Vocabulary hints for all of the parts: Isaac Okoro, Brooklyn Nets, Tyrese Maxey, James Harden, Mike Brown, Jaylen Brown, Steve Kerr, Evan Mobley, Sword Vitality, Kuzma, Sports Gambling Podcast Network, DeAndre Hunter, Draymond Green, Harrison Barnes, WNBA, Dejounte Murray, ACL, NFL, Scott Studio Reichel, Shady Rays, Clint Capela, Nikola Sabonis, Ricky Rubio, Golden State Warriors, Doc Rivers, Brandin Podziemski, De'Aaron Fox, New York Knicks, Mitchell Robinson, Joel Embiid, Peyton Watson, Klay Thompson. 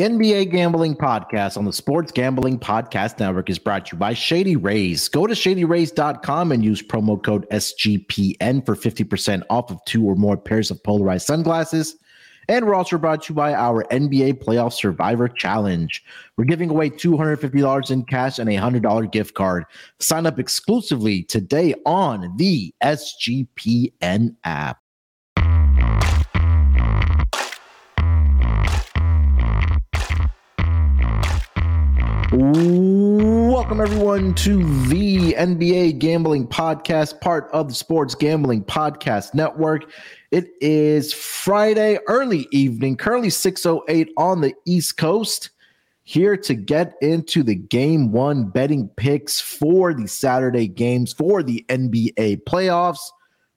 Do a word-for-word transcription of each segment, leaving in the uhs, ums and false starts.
The N B A Gambling Podcast on the Sports Gambling Podcast Network is brought to you by Shady Rays. Go to shady rays dot com and use promo code S G P N for fifty percent off of two or more pairs of polarized sunglasses. And we're also brought to you by our N B A Playoff Survivor Challenge. We're giving away two hundred fifty dollars in cash and a one hundred dollars gift card. Sign up exclusively today on the S G P N app. Welcome, everyone, to the N B A Gambling Podcast, part of the Sports Gambling Podcast Network. It is Friday, early evening, currently six oh eight on the East Coast. Here to get into the Game one betting picks for the Saturday games for the N B A playoffs.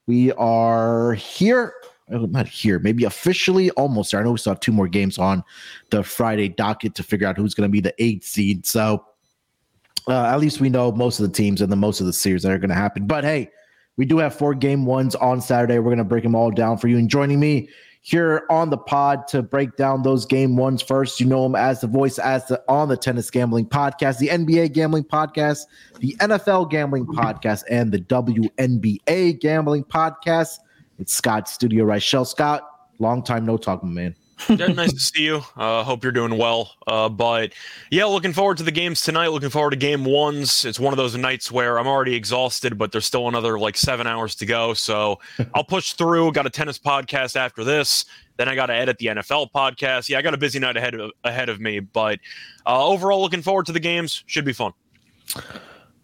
We are here. Oh, not here, maybe officially almost there. I know we saw two more games on the Friday docket to figure out who's going to be the eighth seed. So uh, at least we know most of the teams and the most of the series that are going to happen. But hey, we do have four game ones on Saturday. We're going to break them all down for you. And joining me here on the pod to break down those game ones first, you know him as the voice as the on the Tennis Gambling Podcast, the N B A Gambling Podcast, the N F L Gambling Podcast, and the W N B A Gambling Podcast. It's Scott Studio Reichel. Scott, long time no talk, my man. Yeah, nice to see you. Uh, hope you're doing well. Uh, but yeah, looking forward to the games tonight. Looking forward to game ones. It's one of those nights where I'm already exhausted, but there's still another like seven hours to go. So I'll push through. Got a tennis podcast after this. Then I got to edit the N F L podcast. Yeah, I got a busy night ahead of, ahead of me. But uh, overall, looking forward to the games. Should be fun.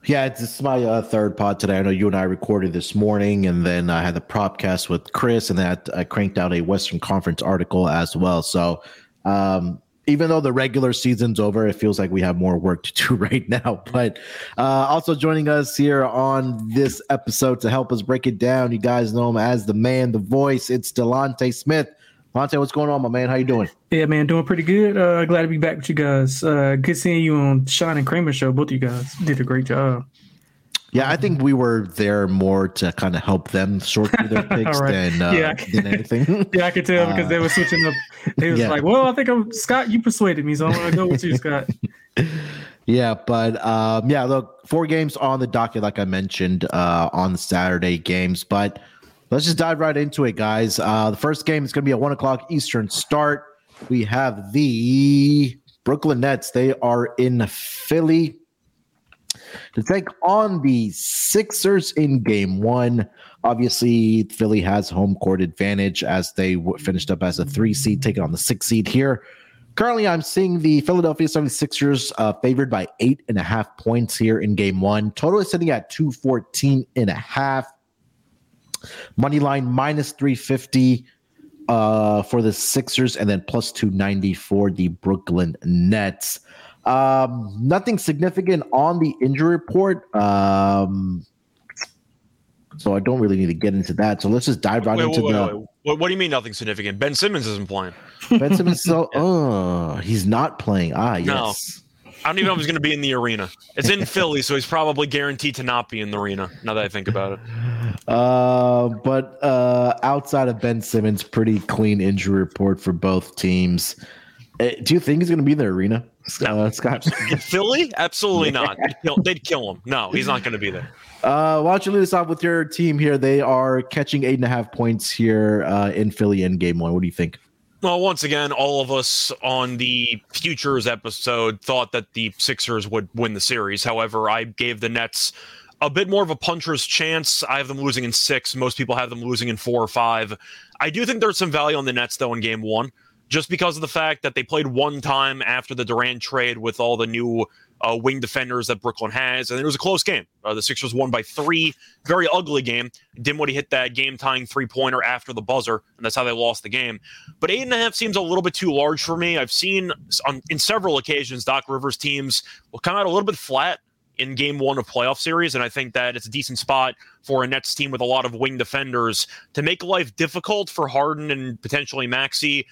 Yeah, it's, it's my uh, third pod today. I know you and I recorded this morning, and then I had the propcast with Chris, and that I cranked out a Western Conference article as well. So um, even though the regular season's over, it feels like we have more work to do right now. But uh, also joining us here on this episode to help us break it down, you guys know him as the man, the voice. It's Delonte Smith. Delonte, what's going on, my man? How you doing? Yeah, man, doing pretty good. Uh, glad to be back with you guys. Uh, good seeing you on Sean and Kramer's show. Both of you guys did a great job. Yeah, I think we were there more to kind of help them sort through their picks right. than, uh, yeah, than anything. Yeah, I could tell because uh, they were switching up. They was yeah. like, well, I think I'm Scott, you persuaded me, so I'm going to go with you, Scott. Yeah, but um, yeah, look, four games on the docket, like I mentioned, uh, on the Saturday games, but let's just dive right into it, guys. Uh, the first game is going to be a one o'clock Eastern start. We have the Brooklyn Nets. They are in Philly to take on the Sixers in game one. Obviously, Philly has home court advantage as they w- finished up as a three seed, taking on the six seed here. Currently, I'm seeing the Philadelphia seventy-sixers uh, favored by eight and a half points here in game one. Total is sitting at two fourteen and a half. Money line minus three fifty uh, for the Sixers and then plus two ninety for the Brooklyn Nets. Um, nothing significant on the injury report. Um, so I don't really need to get into that. So let's just dive right wait, into wait, the. Wait, wait. What do you mean nothing significant? Ben Simmons isn't playing. Ben Simmons, so, oh, he's not playing. Ah, yes. No. I don't even know if he's going to be in the arena. It's in Philly, so he's probably guaranteed to not be in the arena, now that I think about it. Uh, but uh, outside of Ben Simmons, pretty clean injury report for both teams. Uh, do you think he's going to be in the arena, no. uh, Scott? Philly? Absolutely not. They'd kill, they'd kill him. No, he's not going to be there. Uh, why don't you lead us off with your team here? They are catching eight and a half points here uh, in Philly in game one. What do you think? Well, once again, all of us on the Futures episode thought that the Sixers would win the series. However, I gave the Nets a bit more of a puncher's chance. I have them losing in six. Most people have them losing in four or five. I do think there's some value on the Nets, though, in game one, just because of the fact that they played one time after the Durant trade with all the new uh, wing defenders that Brooklyn has. And it was a close game. Uh, the Sixers won by three. Very ugly game. Dinwiddie hit that game-tying three-pointer after the buzzer, and that's how they lost the game. But eight and a half seems a little bit too large for me. I've seen on, in several occasions Doc Rivers teams will come out a little bit flat in game one of playoff series, and I think that it's a decent spot for a Nets team with a lot of wing defenders to make life difficult for Harden and potentially Maxey.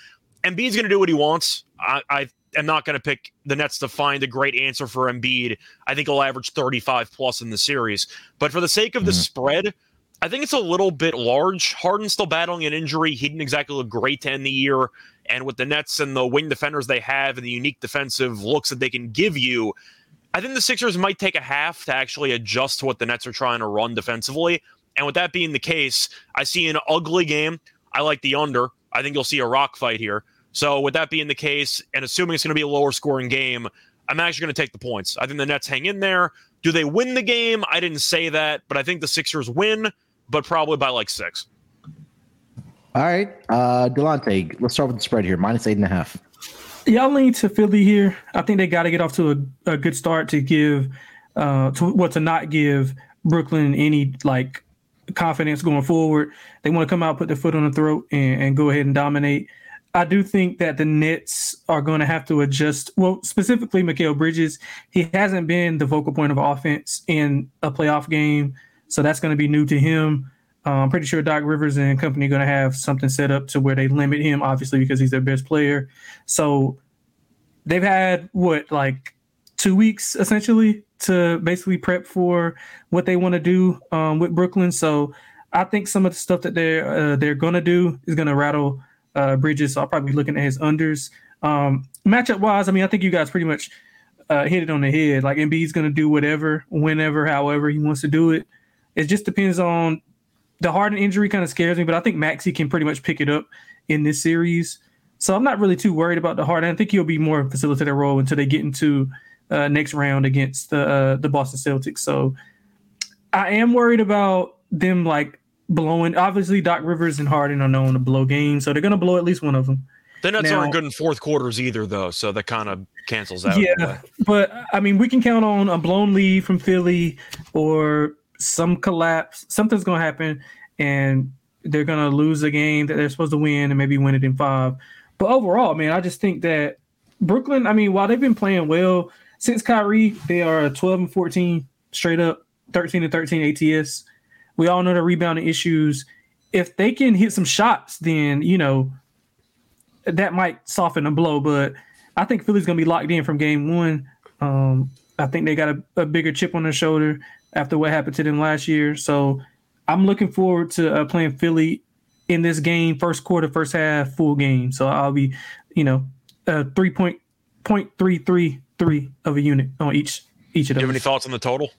Embiid's going to do what he wants. I, I am not going to pick the Nets to find a great answer for Embiid. I think he'll average thirty-five plus in the series. But for the sake of the mm-hmm. spread, I think it's a little bit large. Harden's still battling an injury. He didn't exactly look great to end the year. And with the Nets and the wing defenders they have and the unique defensive looks that they can give you, I think the Sixers might take a half to actually adjust to what the Nets are trying to run defensively. And with that being the case, I see an ugly game. I like the under. I think you'll see a rock fight here. So with that being the case, and assuming it's going to be a lower scoring game, I'm actually going to take the points. I think the Nets hang in there. Do they win the game? I didn't say that, but I think the Sixers win, but probably by like six. All right. Uh, Delonte, let's start with the spread here. Minus eight and a half. Yeah, I lean to Philly here. I think they got to get off to a, a good start to give, uh, to what well, to not give Brooklyn any like confidence going forward. They want to come out, put their foot on the throat, and, and go ahead and dominate. I do think that the Nets are going to have to adjust. Well, specifically Mikal Bridges, he hasn't been the focal point of offense in a playoff game, so that's going to be new to him. Uh, I'm pretty sure Doc Rivers and company are going to have something set up to where they limit him, obviously, because he's their best player. So they've had, what, like two weeks, essentially, to basically prep for what they want to do um, with Brooklyn. So I think some of the stuff that they're, uh, they're going to do is going to rattle Uh, Bridges, so I'll probably be looking at his unders. Um, matchup-wise, I mean, I think you guys pretty much uh, hit it on the head. Like, Embiid's going to do whatever, whenever, however he wants to do it. It just depends on – the Harden injury kind of scares me, but I think Maxey can pretty much pick it up in this series. So I'm not really too worried about the Harden. I think he'll be more facilitator role until they get into uh, next round against the, uh, the Boston Celtics. So I am worried about them, like – blowing. Obviously, Doc Rivers and Harden are known to blow games, so they're going to blow at least one of them. The Nets aren't good in fourth quarters either, though, so that kind of cancels out. Yeah, but, I mean, we can count on a blown lead from Philly or some collapse. Something's going to happen, and they're going to lose a game that they're supposed to win and maybe win it in five. But overall, man, I just think that Brooklyn, I mean, while they've been playing well, since Kyrie, they are twelve and fourteen straight up, thirteen and thirteen A T S. We all know the rebounding issues. If they can hit some shots, then, you know, that might soften the blow. But I think Philly's going to be locked in from game one. Um, I think they got a, a bigger chip on their shoulder after what happened to them last year. So I'm looking forward to uh, playing Philly in this game, first quarter, first half, full game. So I'll be, you know, uh, three point three three three of a unit on each, each of them. Do you have any thoughts on the total?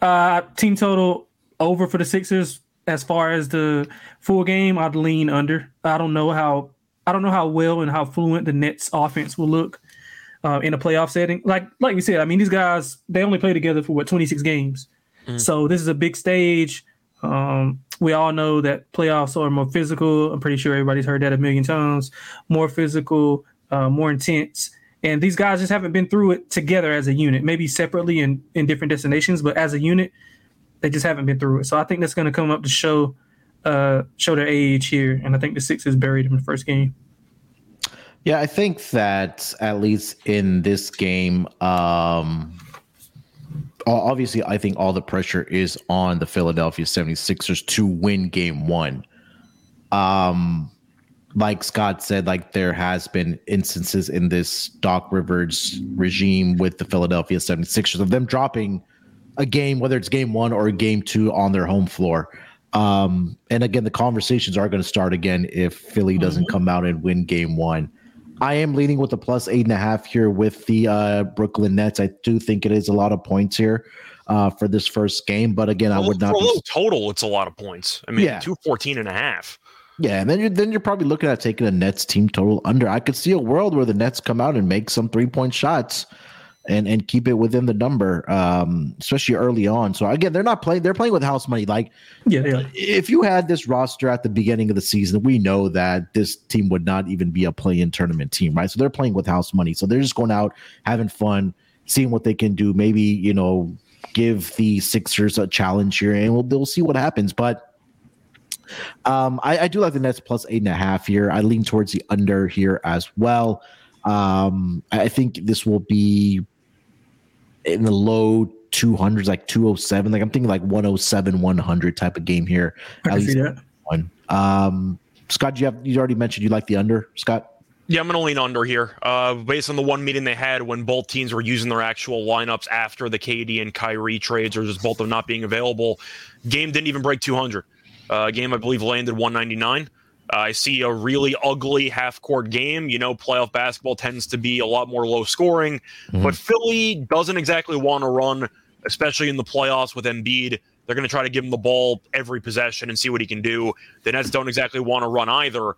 Uh, team total. Over for the Sixers. As far as the full game, I'd lean under. I don't know how I don't know how well and how fluent the Nets offense will look uh, in a playoff setting. Like like we said, I mean, these guys, they only play together for what, twenty-six games. Mm-hmm. So this is a big stage. Um, we all know that playoffs are more physical. I'm pretty sure everybody's heard that a million times. More physical, uh, more intense. And these guys just haven't been through it together as a unit, maybe separately in, in different destinations, but as a unit, they just haven't been through it. So I think that's going to come up to show uh, show their age here. And I think the Sixers buried them in the first game. Yeah, I think that at least in this game, um, obviously I think all the pressure is on the Philadelphia seventy-sixers to win game one. Um, like Scott said, like there has been instances in this Doc Rivers regime with the Philadelphia seventy-sixers of them dropping a game, whether it's game one or game two on their home floor. Um, and again, the conversations are going to start again if Philly doesn't come out and win game one. I am leading with a plus eight and a half here with the uh, Brooklyn Nets. I do think it is a lot of points here uh, for this first game. But again, I would not. For a little total, it's a lot of points. I mean, yeah. two fourteen and a half. Yeah, and then you're, then you're probably looking at taking a Nets team total under. I could see a world where the Nets come out and make some three-point shots and and keep it within the number, um, especially early on. So, again, they're not playing. They're playing with house money. Like, yeah, yeah. If you had this roster at the beginning of the season, we know that this team would not even be a play-in tournament team, right? So they're playing with house money. So they're just going out, having fun, seeing what they can do, maybe, you know, give the Sixers a challenge here, and we'll, we'll see what happens. But um, I, I do like the Nets plus eight and a half here. I lean towards the under here as well. Um, I think this will be in the low two hundreds, like two oh seven. Like I'm thinking like one oh seven, one hundred type of game here. I can see that. One. Um, Scott, you have you already mentioned you like the under, Scott? Yeah, I'm going to lean under here. Uh, based on the one meeting they had when both teams were using their actual lineups after the K D and Kyrie trades or just both of them not being available, game didn't even break two hundred. Uh, game, I believe, landed one ninety-nine. Uh, I see a really ugly half-court game. You know, playoff basketball tends to be a lot more low-scoring, mm-hmm. but Philly doesn't exactly want to run, especially in the playoffs with Embiid. They're going to try to give him the ball every possession and see what he can do. The Nets don't exactly want to run either.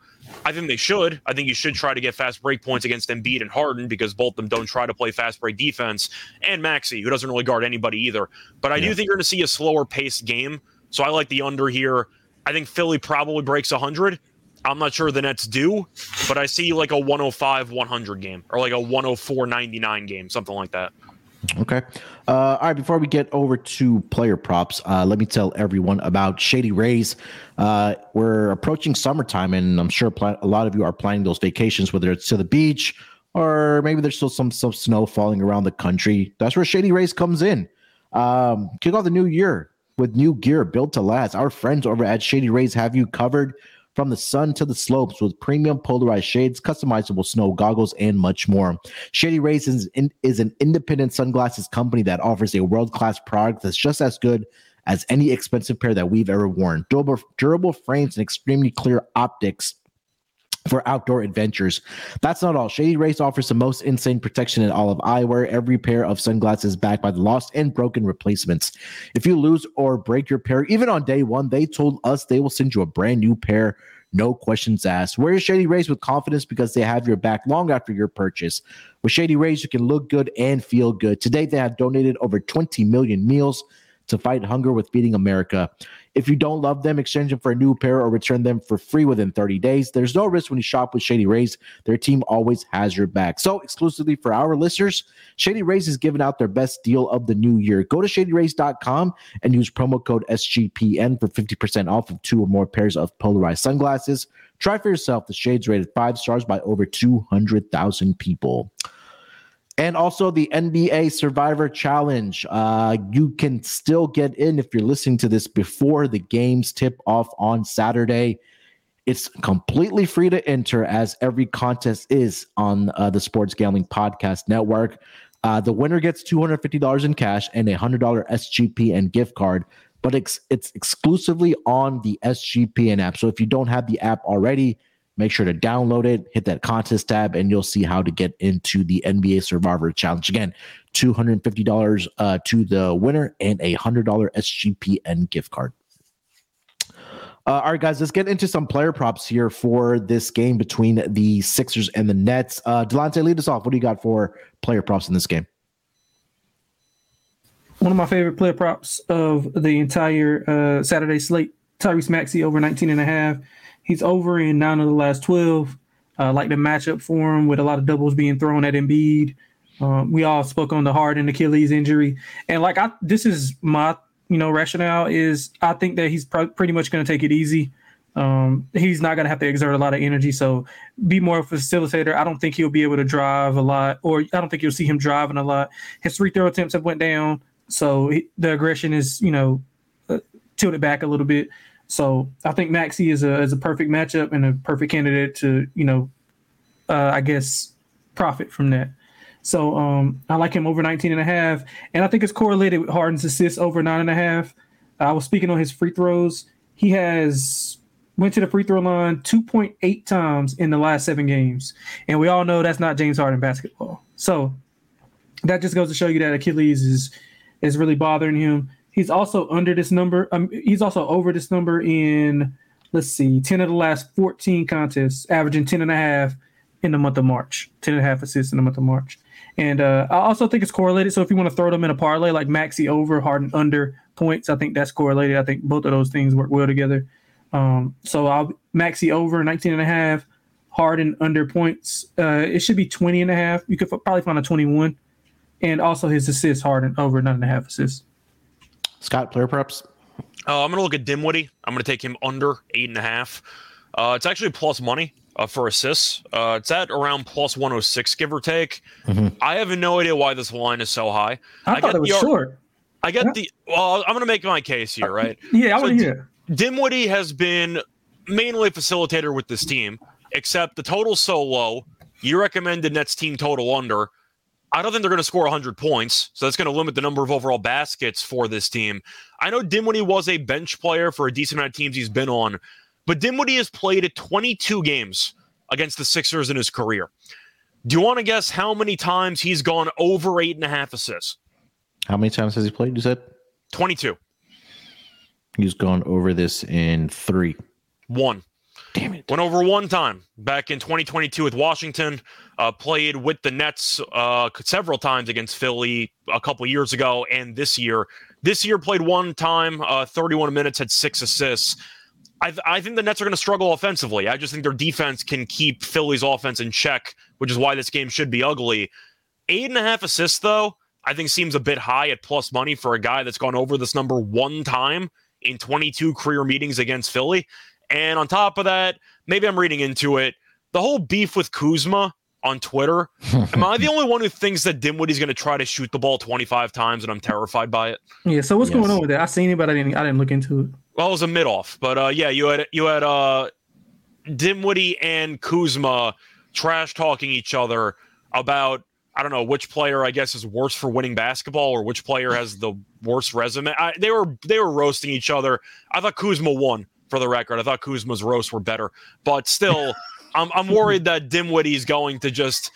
I think they should. I think you should try to get fast break points against Embiid and Harden because both of them don't try to play fast break defense. And Maxey, who doesn't really guard anybody either. But I yeah. do think you're going to see a slower-paced game. So I like the under here. I think Philly probably breaks one hundred. I'm not sure the Nets do, but I see like a one oh five one hundred game or like a one oh four ninety-nine game, something like that. Okay. Uh, all right. Before we get over to player props, uh, let me tell everyone about Shady Rays. Uh, we're approaching summertime, and I'm sure pl- a lot of you are planning those vacations, whether it's to the beach or maybe there's still some, some snow falling around the country. That's where Shady Rays comes in. Um, kick off the new year with new gear built to last. Our friends over at Shady Rays have you covered from the sun to the slopes with premium polarized shades, customizable snow goggles, and much more. Shady Rays is, in, is an independent sunglasses company that offers a world-class product that's just as good as any expensive pair that we've ever worn. Durable, durable frames and extremely clear optics for outdoor adventures. That's not all. Shady Rays offers the most insane protection in all of eyewear. Every pair of sunglasses backed by the lost and broken replacements. If you lose or break your pair, even on day one, they told us they will send you a brand new pair. No questions asked. Wear your Shady Rays with confidence because they have your back long after your purchase. With Shady Rays, you can look good and feel good. To date, they have donated over twenty million meals to fight hunger with Feeding America. If you don't love them, exchange them for a new pair or return them for free within thirty days. There's no risk when you shop with Shady Rays. Their team always has your back. So exclusively for our listeners, Shady Rays is giving out their best deal of the new year. Go to shady rays dot com and use promo code S G P N for fifty percent off of two or more pairs of polarized sunglasses. Try for yourself. The shades rated five stars by over two hundred thousand people. And also the N B A Survivor Challenge. Uh, you can still get in if you're listening to this before the games tip off on Saturday. It's completely free to enter, as every contest is on uh, the Sports Gambling Podcast Network. Uh, the winner gets two hundred fifty dollars in cash and a one hundred dollars S G P N gift card, but it's, it's exclusively on the S G P N app. So if you don't have the app already, make sure to download it, hit that contest tab, and you'll see how to get into the N B A Survivor Challenge. Again, two hundred fifty dollars uh, to the winner and a one hundred dollars S G P N gift card. Uh, all right, guys, let's get into some player props here for this game between the Sixers and the Nets. Uh, Delonte, lead us off. What do you got for player props in this game? One of my favorite player props of the entire uh, Saturday slate, Tyrese Maxey over nineteen and a half. He's over in nine of the last twelve. I uh, like the matchup for him with a lot of doubles being thrown at Embiid. Um, we all spoke on the Harden Achilles injury. And, like, I, this is my, you know, rationale is I think that he's pr- pretty much going to take it easy. Um, he's not going to have to exert a lot of energy. So be more of a facilitator. I don't think he'll be able to drive a lot, or I don't think you'll see him driving a lot. His free throw attempts have went down. So he, the aggression is, you know, uh, tilted back a little bit. So I think Maxey is a is a perfect matchup and a perfect candidate to, you know, uh, I guess, profit from that. So um, I like him over nineteen and a half. And I think it's correlated with Harden's assists over nine and a half. I was speaking on his free throws. He has went to the free throw line two point eight times in the last seven games. And we all know that's not James Harden basketball. So that just goes to show you that Achilles is is really bothering him. He's also under this number. Um, he's also over this number in, let's see, ten of the last fourteen contests, averaging ten and a half in the month of March, ten and a half assists in the month of March. And uh, I also think it's correlated. So if you want to throw them in a parlay, like Maxey over, Harden under points, I think that's correlated. I think both of those things work well together. Um, so I'll Maxey over nineteen and a half, Harden under points. Uh, it should be twenty and a half. You could f- probably find a twenty-one. And also his assists, Harden over nine and a half assists. Scott, player props? Uh, I'm going to look at Dinwiddie. I'm going to take him under eight and a half. Uh, it's actually plus money uh, for assists. Uh, it's at around plus one oh six, give or take. Mm-hmm. I have no idea why this line is so high. I, I thought it was the, short. I got yeah. the. Well, I'm going to make my case here, right? Yeah, I want to hear. Dinwiddie has been mainly a facilitator with this team, except the total's so low. You recommended Nets team total under. I don't think they're going to score one hundred points, so that's going to limit the number of overall baskets for this team. I know Dinwiddie was a bench player for a decent amount of teams he's been on, But Dinwiddie has played twenty-two games against the Sixers in his career. Do you want to guess how many times he's gone over eight and a half assists? How many times has he played? You said twenty-two. He's gone over this in three. One. Damn it. Went over one time back in twenty twenty-two with Washington, uh, played with the Nets uh, several times against Philly a couple years ago, and this year. This year played one time, uh, thirty-one minutes, had six assists. I, th- I think the Nets are going to struggle offensively. I just think their defense can keep Philly's offense in check, which is why this game should be ugly. Eight and a half assists, though, I think seems a bit high at plus money for a guy that's gone over this number one time in twenty-two career meetings against Philly. And on top of that, maybe I'm reading into it, the whole beef with Kuzma on Twitter. Am I the only one who thinks that Dinwiddie's going to try to shoot the ball twenty-five times and I'm terrified by it? Yeah, so what's yes. going on with that? I seen it, but I didn't, I didn't look into it. Well, it was a mid-off. But, uh, yeah, you had you had uh, Dinwiddie and Kuzma trash-talking each other about, I don't know, which player, I guess, is worse for winning basketball or which player has the worst resume. I, they were they were roasting each other. I thought Kuzma won, for the record. I thought Kuzma's roasts were better. But still, I'm, I'm worried that Dinwiddie's going to just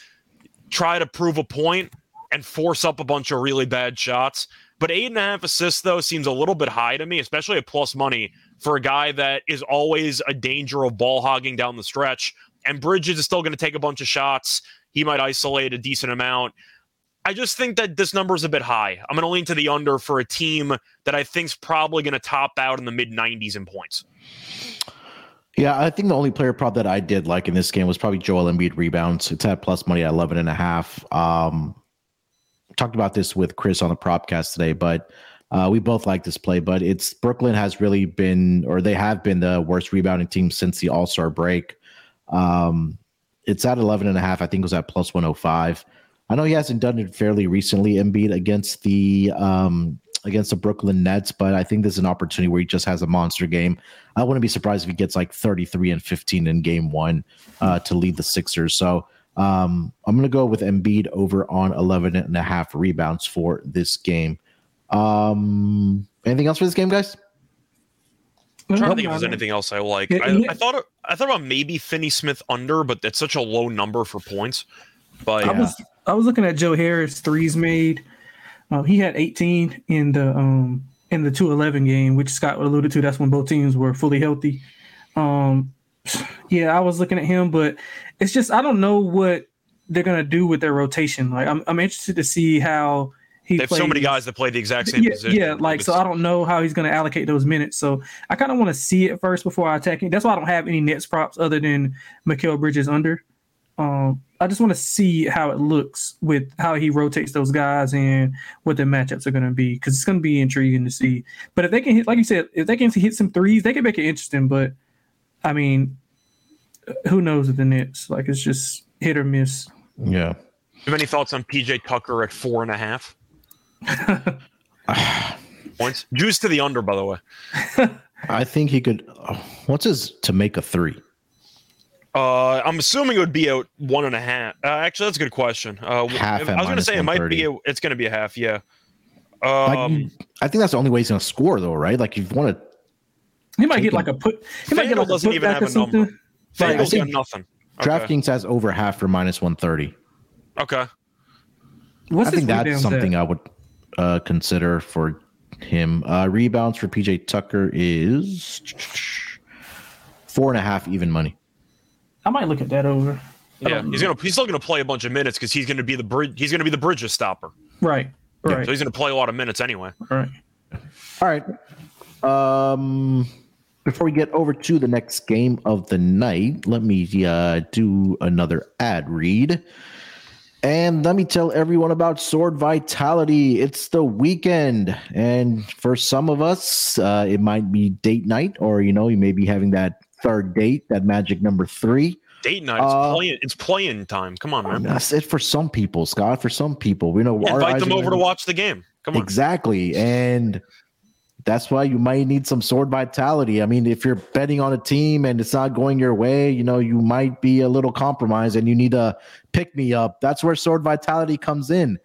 try to prove a point and force up a bunch of really bad shots. But eight and a half assists, though, seems a little bit high to me, especially at plus money for a guy that is always a danger of ball hogging down the stretch. And Bridges is still going to take a bunch of shots. He might isolate a decent amount. I just think that this number is a bit high. I'm going to lean to the under for a team that I think is probably going to top out in the mid-nineties in points. Yeah, I think the only player prop that I did like in this game was probably Joel Embiid rebounds. It's at plus money at eleven and a half. Um, talked about this with Chris on the propcast today, but uh, we both like this play. But it's Brooklyn has really been, or they have been, the worst rebounding team since the All-Star break. Um, it's at eleven and a half. I think it was at plus one oh five. I know he hasn't done it fairly recently, Embiid, against the um, against the Brooklyn Nets, but I think this is an opportunity where he just has a monster game. I wouldn't be surprised if he gets like thirty-three and fifteen in game one uh, to lead the Sixers. So um, I'm going to go with Embiid over on eleven and a half rebounds for this game. Um, anything else for this game, guys? I'm trying to think if there's anything else I like. I, I thought I thought about maybe Finney-Smith under, but that's such a low number for points. But yeah. I was I was looking at Joe Harris threes made. Uh, he had eighteen in the um, in the two eleven game, which Scott alluded to. That's when both teams were fully healthy. Um, yeah, I was looking at him, but it's just I don't know what they're gonna do with their rotation. Like I'm I'm interested to see how he. They have plays. So many guys that play the exact same yeah, position. Yeah, like so I don't know how he's gonna allocate those minutes. So I kind of want to see it first before I attack it. That's why I don't have any Nets props other than Mikal Bridges under. Um, I just want to see how it looks with how he rotates those guys and what their matchups are going to be, because it's going to be intriguing to see. But if they can hit, like you said, if they can hit some threes, they can make it interesting. But I mean, who knows with the Nets? Like it's just hit or miss. Yeah. Do you have any thoughts on P J Tucker at four and a half points? Juice to the under, by the way. I think he could. Oh, what's his to make a three? Uh, I'm assuming it would be a one and a half. Uh, actually, that's a good question. Uh, half if, I was going to say it might be. A, it's going to be a half. Yeah. Um, like, I think that's the only way he's going to score, though, right? Like you want to. He might get him. Like a put. He Fandle might get like doesn't a even have a something. Number. Fandle's got nothing. Okay. DraftKings has over half for minus one thirty. Okay. What's I think that's something at? I would uh, consider for him. Uh, rebounds for P J Tucker is four and a half even money. I might look at that over. Yeah, he's gonna he's still gonna play a bunch of minutes because he's gonna be the bridge he's gonna be the Bridges stopper. Right. Right. Yeah, so he's gonna play a lot of minutes anyway. All right. All right. Um, before we get over to the next game of the night, let me uh, do another ad read. And let me tell everyone about Sword Vitality. It's the weekend. And for some of us, uh, it might be date night, or you know, you may be having that third date, that magic number three. Date night. It's uh, playing it's playing time. Come on, man. That's it for some people, Scott. For some people. We know yeah, invite them over to watch the game. Come on. Exactly. And that's why you might need some Sword Vitality. I mean, if you're betting on a team and it's not going your way, you know, you might be a little compromised and you need a pick me up. That's where Sword Vitality comes in.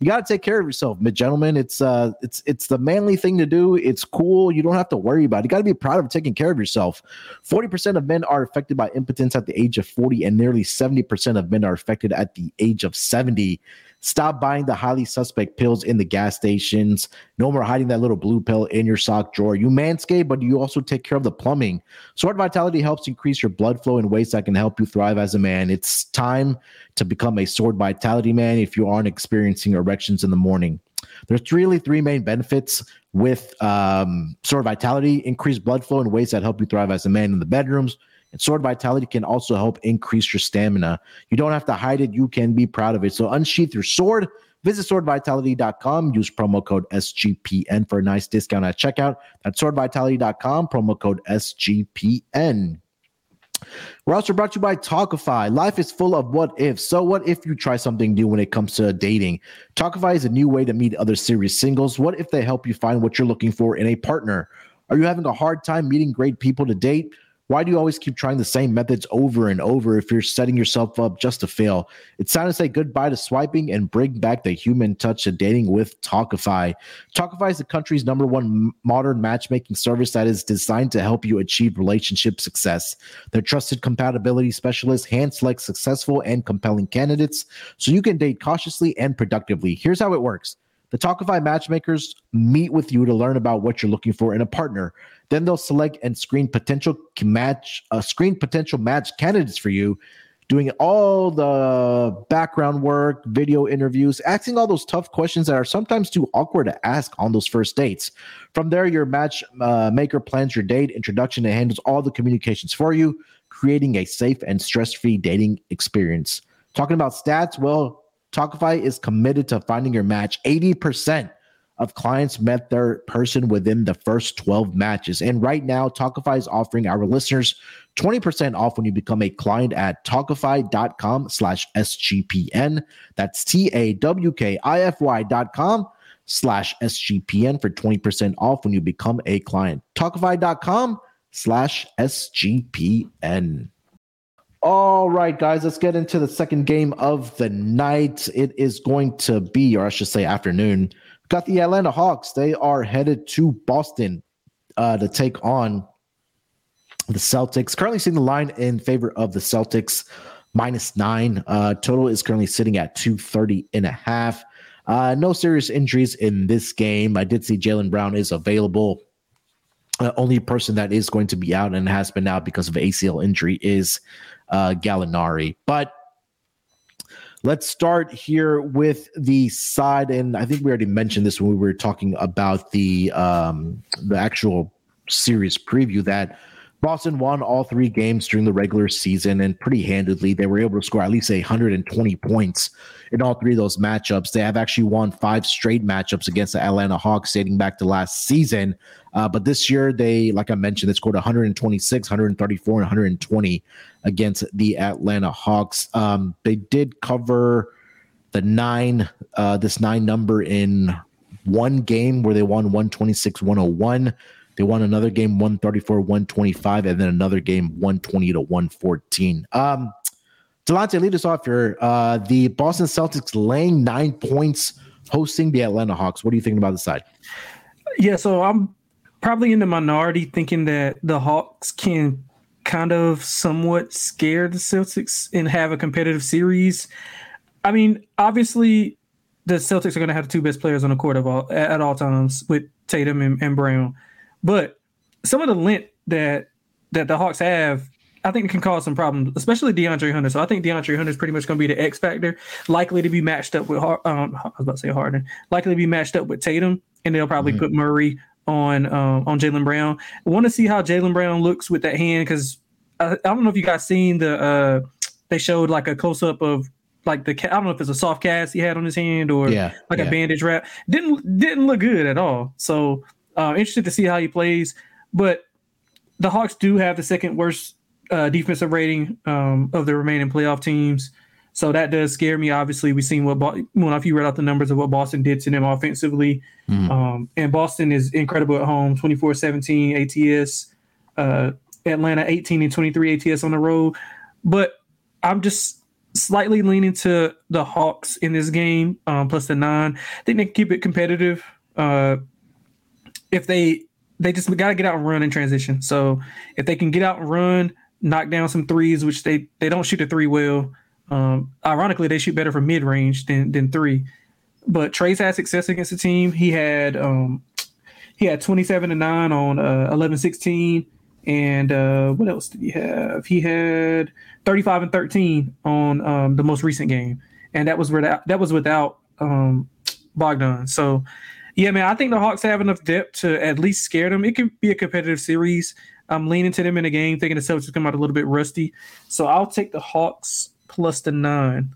you got to take care of yourself, gentlemen. It's uh, it's it's the manly thing to do. It's cool. You don't have to worry about it. You got to be proud of taking care of yourself. forty percent of men are affected by impotence at the age of forty, and nearly seventy percent of men are affected at the age of seventy. Stop buying the highly suspect pills in the gas stations. No more hiding that little blue pill in your sock drawer. You manscape, but you also take care of the plumbing. Sword Vitality helps increase your blood flow in ways that can help you thrive as a man. It's time to become a Sword Vitality man if you aren't experiencing erections in the morning. There's really three main benefits with um, Sword Vitality. Increase blood flow in ways that help you thrive as a man in the bedrooms. And Sword Vitality can also help increase your stamina. You don't have to hide it. You can be proud of it. So unsheath your sword. Visit sword vitality dot com. Use promo code S G P N for a nice discount at checkout. That's sword vitality dot com. Promo code S G P N. We're also brought to you by Tawkify. Life is full of what ifs. So what if you try something new when it comes to dating? Tawkify is a new way to meet other serious singles. What if they help you find what you're looking for in a partner? Are you having a hard time meeting great people to date? Why do you always keep trying the same methods over and over if you're setting yourself up just to fail? It's time to say goodbye to swiping and bring back the human touch to dating with Tawkify. Tawkify is the country's number one modern matchmaking service that is designed to help you achieve relationship success. Their trusted compatibility specialists hand-select successful and compelling candidates so you can date cautiously and productively. Here's how it works. The Tawkify matchmakers meet with you to learn about what you're looking for in a partner. Then they'll select and screen potential match, uh, screen potential match candidates for you, doing all the background work, video interviews, asking all those tough questions that are sometimes too awkward to ask on those first dates. From there, your match uh, maker plans your date introduction and handles all the communications for you, creating a safe and stress-free dating experience. Talking about stats, well, Tawkify is committed to finding your match. eighty percent of clients met their person within the first twelve matches. And right now, Tawkify is offering our listeners twenty percent off when you become a client at Tawkify.com slash SGPN. That's T-A-W-K-I-F-Y dot com slash SGPN for twenty percent off when you become a client. Tawkify.com slash SGPN. All right, guys, let's get into the second game of the night. It is going to be, or I should say afternoon, got the Atlanta Hawks. They are headed to Boston uh, to take on the Celtics. Currently seeing the line in favor of the Celtics, minus nine. Uh, total is currently sitting at two thirty and a half. Uh, no serious injuries in this game. I did see Jaylen Brown is available. The uh, only person that is going to be out and has been out because of A C L injury is uh, Gallinari. But let's start here with the side, and I think we already mentioned this when we were talking about the um, the actual series preview, that Boston won all three games during the regular season, and pretty handedly. They were able to score at least one hundred twenty points in all three of those matchups. They have actually won five straight matchups against the Atlanta Hawks dating back to last season. Uh, but this year, they, like I mentioned, they scored one hundred twenty-six, one hundred thirty-four, and one hundred twenty against the Atlanta Hawks. Um, they did cover the nine, uh, this nine number in one game where they won one twenty-six to one oh one. They won another game one thirty-four to one twenty-five, and then another game one twenty to one fourteen. Um, Delonte, lead us off here. Uh, the Boston Celtics laying nine points, hosting the Atlanta Hawks. What are you thinking about the side? Yeah, so I'm probably in the minority thinking that the Hawks can kind of somewhat scare the Celtics and have a competitive series. I mean, obviously, the Celtics are going to have the two best players on the court of all, at all times with Tatum and, and Brown. But some of the length that that the Hawks have, I think it can cause some problems, especially DeAndre Hunter. So I think DeAndre Hunter is pretty much going to be the X factor, likely to be matched up with um, I was about to say Harden, likely to be matched up with Tatum, and they'll probably mm-hmm. put Murray on um, on Jaylen Brown. I want to see how Jaylen Brown looks with that hand, because I, I don't know if you guys seen the uh, they showed like a close up of like the I don't know if it's a soft cast he had on his hand or yeah, like yeah. a bandage wrap. Didn't didn't look good at all. So. Uh, interested to see how he plays, but the Hawks do have the second worst uh, defensive rating um, of the remaining playoff teams, so that does scare me. Obviously, we've seen what Bo- when if you read out the numbers of what Boston did to them offensively, mm. um, and Boston is incredible at home, twenty-four seventeen A T S, uh, Atlanta eighteen and twenty-three A T S on the road. But I'm just slightly leaning to the Hawks in this game, um, plus the nine. I think they can keep it competitive. Uh, if they they just got to get out and run in transition. So if they can get out and run, knock down some threes, which they, they don't shoot the three well. Um, ironically, they shoot better from mid-range than than three. But Trae's had success against the team. He had um, he had twenty-seven to nine on uh, eleven sixteen. And uh, what else did he have? He had thirty-five and thirteen on um, the most recent game, and that was without that was without um, Bogdan. So, yeah, man, I think the Hawks have enough depth to at least scare them. It could be a competitive series. I'm leaning to them in the game, thinking the Celtics come out a little bit rusty. So I'll take the Hawks plus the nine.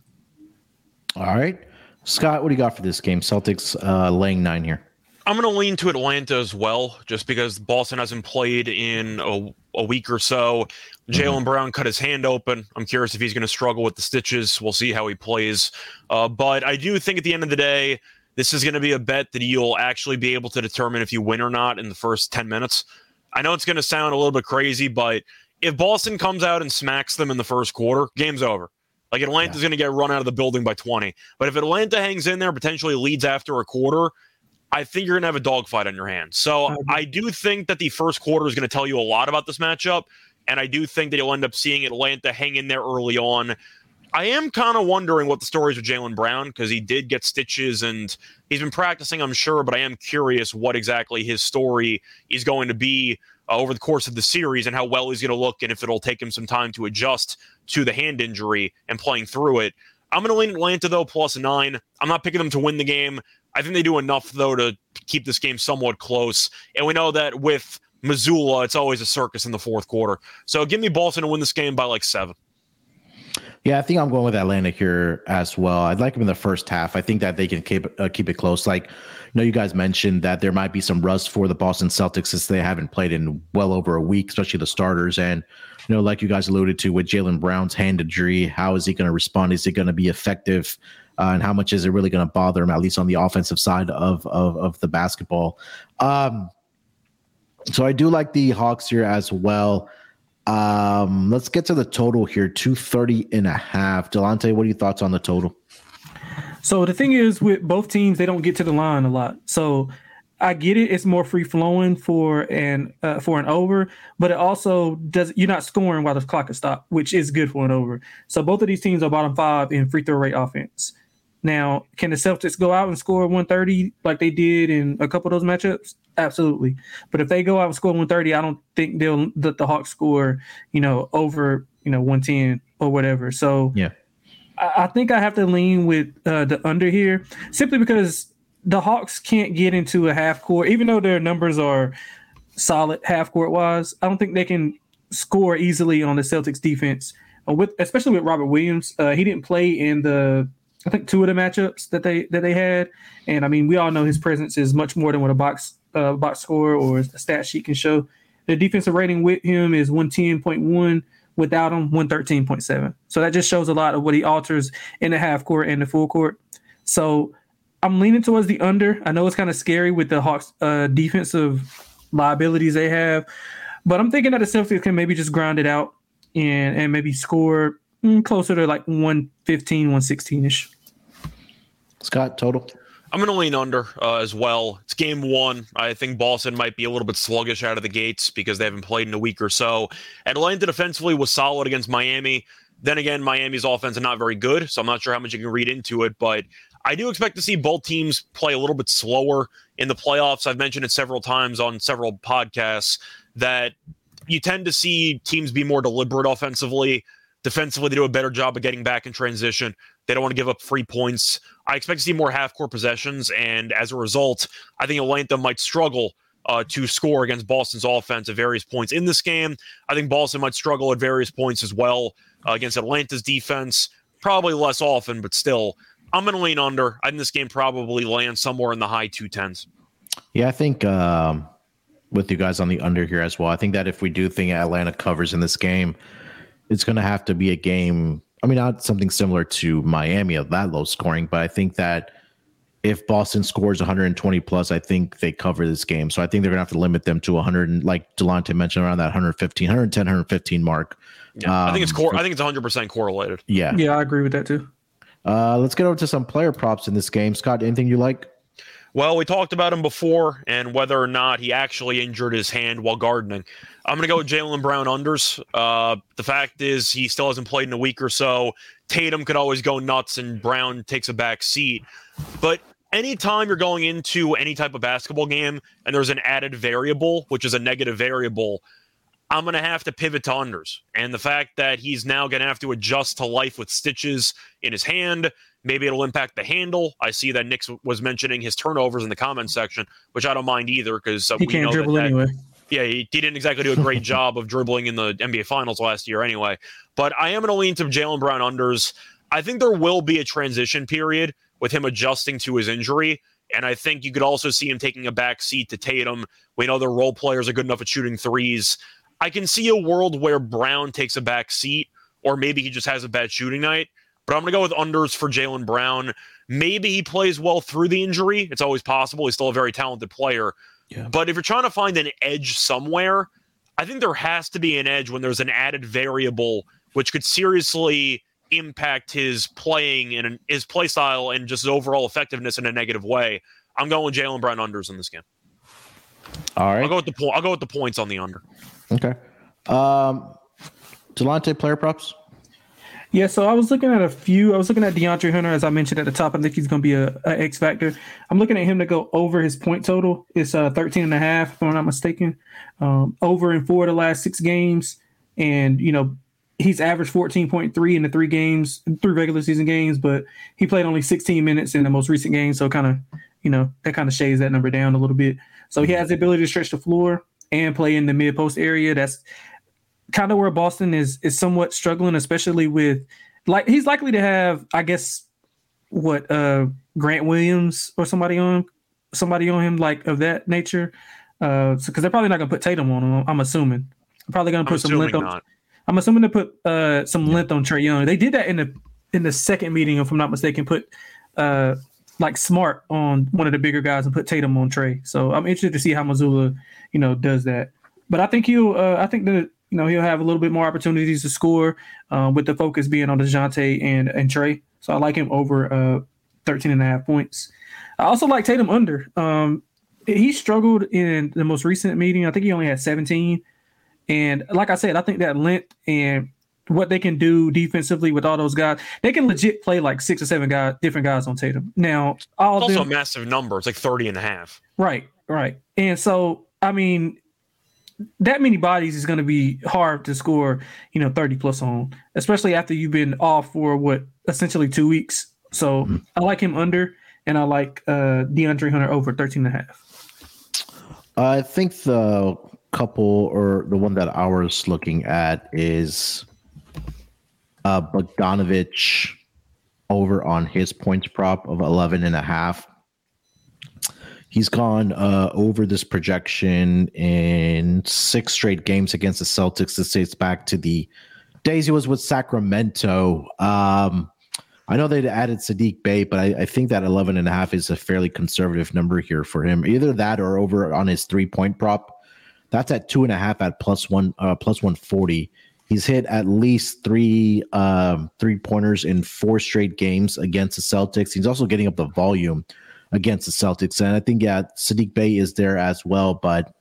All right, Scott, what do you got for this game? Celtics uh, laying nine here. I'm going to lean to Atlanta as well, just because Boston hasn't played in a, a week or so. Mm-hmm. Jaylen Brown cut his hand open. I'm curious if he's going to struggle with the stitches. We'll see how he plays. Uh, but I do think at the end of the day, this is going to be a bet that you'll actually be able to determine if you win or not in the first ten minutes. I know it's going to sound a little bit crazy, but if Boston comes out and smacks them in the first quarter, game's over. Like Atlanta's yeah. going to get run out of the building by twenty. But if Atlanta hangs in there, potentially leads after a quarter, I think you're going to have a dogfight on your hands. So I do think that the first quarter is going to tell you a lot about this matchup, and I do think that you'll end up seeing Atlanta hang in there early on. I am kind of wondering what the story is with Jaylen Brown, because he did get stitches, and he's been practicing, I'm sure, but I am curious what exactly his story is going to be uh, over the course of the series and how well he's going to look and if it'll take him some time to adjust to the hand injury and playing through it. I'm going to lean Atlanta, though, plus nine. I'm not picking them to win the game. I think they do enough, though, to keep this game somewhat close. And we know that with Missoula, it's always a circus in the fourth quarter. So give me Boston to win this game by, like, seven. Yeah, I think I'm going with Atlanta here as well. I'd like them in the first half. I think that they can keep, uh, keep it close. Like, you know, you guys mentioned that there might be some rust for the Boston Celtics since they haven't played in well over a week, especially the starters. And, you know, like you guys alluded to with Jaylen Brown's hand injury, how is he going to respond? Is it going to be effective? Uh, and how much is it really going to bother him, at least on the offensive side of, of, of the basketball? Um, so I do like the Hawks here as well. Um, let's get to the total here, two thirty and a half. Delonte, what are your thoughts on the total? So the thing is, with both teams, they don't get to the line a lot. So I get it; it's more free flowing for an uh, for an over, but it also does you're not scoring while the clock is stopped, which is good for an over. So both of these teams are bottom five in free throw rate offense. Now, can the Celtics go out and score one thirty like they did in a couple of those matchups? Absolutely. But if they go out and score one thirty, I don't think they'll let the Hawks score, you know, over, you know, one ten or whatever. So yeah, I, I think I have to lean with uh, the under here, simply because the Hawks can't get into a half court, even though their numbers are solid half court wise. I don't think they can score easily on the Celtics defense, uh, with especially with Robert Williams. Uh, he didn't play in the I think two of the matchups that they that they had, and I mean we all know his presence is much more than what a box uh, box score or a stat sheet can show. The defensive rating with him is one ten point one, without him one thirteen point seven. So that just shows a lot of what he alters in the half court and the full court. So I'm leaning towards the under. I know it's kind of scary with the Hawks' uh, defensive liabilities they have, but I'm thinking that the Celtics can maybe just grind it out and and maybe score closer to like one fifteen, one sixteen-ish. Scott, total? I'm going to lean under uh, as well. It's game one. I think Boston might be a little bit sluggish out of the gates because they haven't played in a week or so. Atlanta defensively was solid against Miami. Then again, Miami's offense is not very good, so I'm not sure how much you can read into it, but I do expect to see both teams play a little bit slower in the playoffs. I've mentioned it several times on several podcasts that you tend to see teams be more deliberate offensively. Defensively, they do a better job of getting back in transition. They don't want to give up free points. I expect to see more half-court possessions, and as a result, I think Atlanta might struggle uh, to score against Boston's offense at various points in this game. I think Boston might struggle at various points as well uh, against Atlanta's defense, probably less often, but still. I'm going to lean under. I think this game probably lands somewhere in the high two tens. Yeah, I think um, with you guys on the under here as well, I think that if we do think Atlanta covers in this game, it's going to have to be a game. I mean, not something similar to Miami of that low scoring, but I think that if Boston scores one hundred twenty plus, I think they cover this game. So I think they're going to have to limit them to one hundred, like Delonte mentioned, around that one fifteen, one ten, one fifteen mark. Yeah, um, I think it's cor- I think it's one hundred percent correlated. Yeah. Yeah, I agree with that too. Uh, let's get over to some player props in this game. Scott, anything you like? Well, we talked about him before and whether or not he actually injured his hand while gardening. I'm going to go with Jaylen Brown unders. Uh, the fact is he still hasn't played in a week or so. Tatum could always go nuts and Brown takes a back seat. But anytime you're going into any type of basketball game and there's an added variable, which is a negative variable, I'm going to have to pivot to unders. And the fact that he's now going to have to adjust to life with stitches in his hand, maybe it'll impact the handle. I see that Nick was mentioning his turnovers in the comments section, which I don't mind either because uh, he we can't know dribble that, anyway. Yeah, he, he didn't exactly do a great job of dribbling in the N B A Finals last year anyway. But I am going to lean to Jaylen Brown unders. I think there will be a transition period with him adjusting to his injury, and I think you could also see him taking a back seat to Tatum. We know their role players are good enough at shooting threes. I can see a world where Brown takes a back seat, or maybe he just has a bad shooting night. But I'm going to go with unders for Jaylen Brown. Maybe he plays well through the injury. It's always possible. He's still a very talented player. Yeah. But if you're trying to find an edge somewhere, I think there has to be an edge when there's an added variable, which could seriously impact his playing and his play style and just his overall effectiveness in a negative way. I'm going with Jaylen Brown unders in this game. All right. I'll go with the, po- I'll go with the points on the under. Okay. Um, Delonte, player props? Yeah, so I was looking at a few. I was looking at DeAndre Hunter, as I mentioned at the top. I think he's going to be a, a X factor. I'm looking at him to go over his point total. It's uh, thirteen and a half, if I'm not mistaken. Um, over in four of the last six games. And, you know, he's averaged fourteen point three in the three games, three regular season games, but he played only sixteen minutes in the most recent game. So kind of, you know, that kind of shades that number down a little bit. So he has the ability to stretch the floor and play in the mid-post area. That's kind of where Boston is is somewhat struggling, especially with, like, he's likely to have, I guess, what, uh, Grant Williams or somebody on somebody on him, like, of that nature. Uh, so, because they're probably not going to put Tatum on him, I'm assuming. They're probably going to put some length on. Not. I'm assuming they put uh, some yeah. length on Trae Young. They did that in the in the second meeting, if I'm not mistaken. Put uh, like Smart on one of the bigger guys and put Tatum on Trae. So I'm interested to see how Missoula, you know, does that. But I think he'll. Uh, I think that. You know, he'll have a little bit more opportunities to score uh, with the focus being on DeJounte and, and Trae. So I like him over uh, thirteen and a half points. I also like Tatum under. Um, he struggled in the most recent meeting. I think he only had seventeen. And like I said, I think that length and what they can do defensively with all those guys, they can legit play like six or seven guys, different guys on Tatum. Now, all it's also them, a massive number. It's like thirty and a half. Right, right. And so, I mean, that many bodies is going to be hard to score, you know, thirty plus on, especially after you've been off for what essentially two weeks. So mm-hmm. I like him under, and I like uh, DeAndre Hunter over thirteen and a half. I think the couple or the one that I was looking at is uh, Bogdanović over on his points prop of eleven and a half. He's gone uh, over this projection in six straight games against the Celtics. This dates back to the days he was with Sacramento. Um, I know they added Sadiq Bey, but I, I think that eleven and a half is a fairly conservative number here for him. Either that or over on his three-point prop. That's at two and a half at plus one, uh, plus one forty. He's hit at least three um, three-pointers in four straight games against the Celtics. He's also getting up the volume against the Celtics. And I think, yeah, Sadiq Bey is there as well, but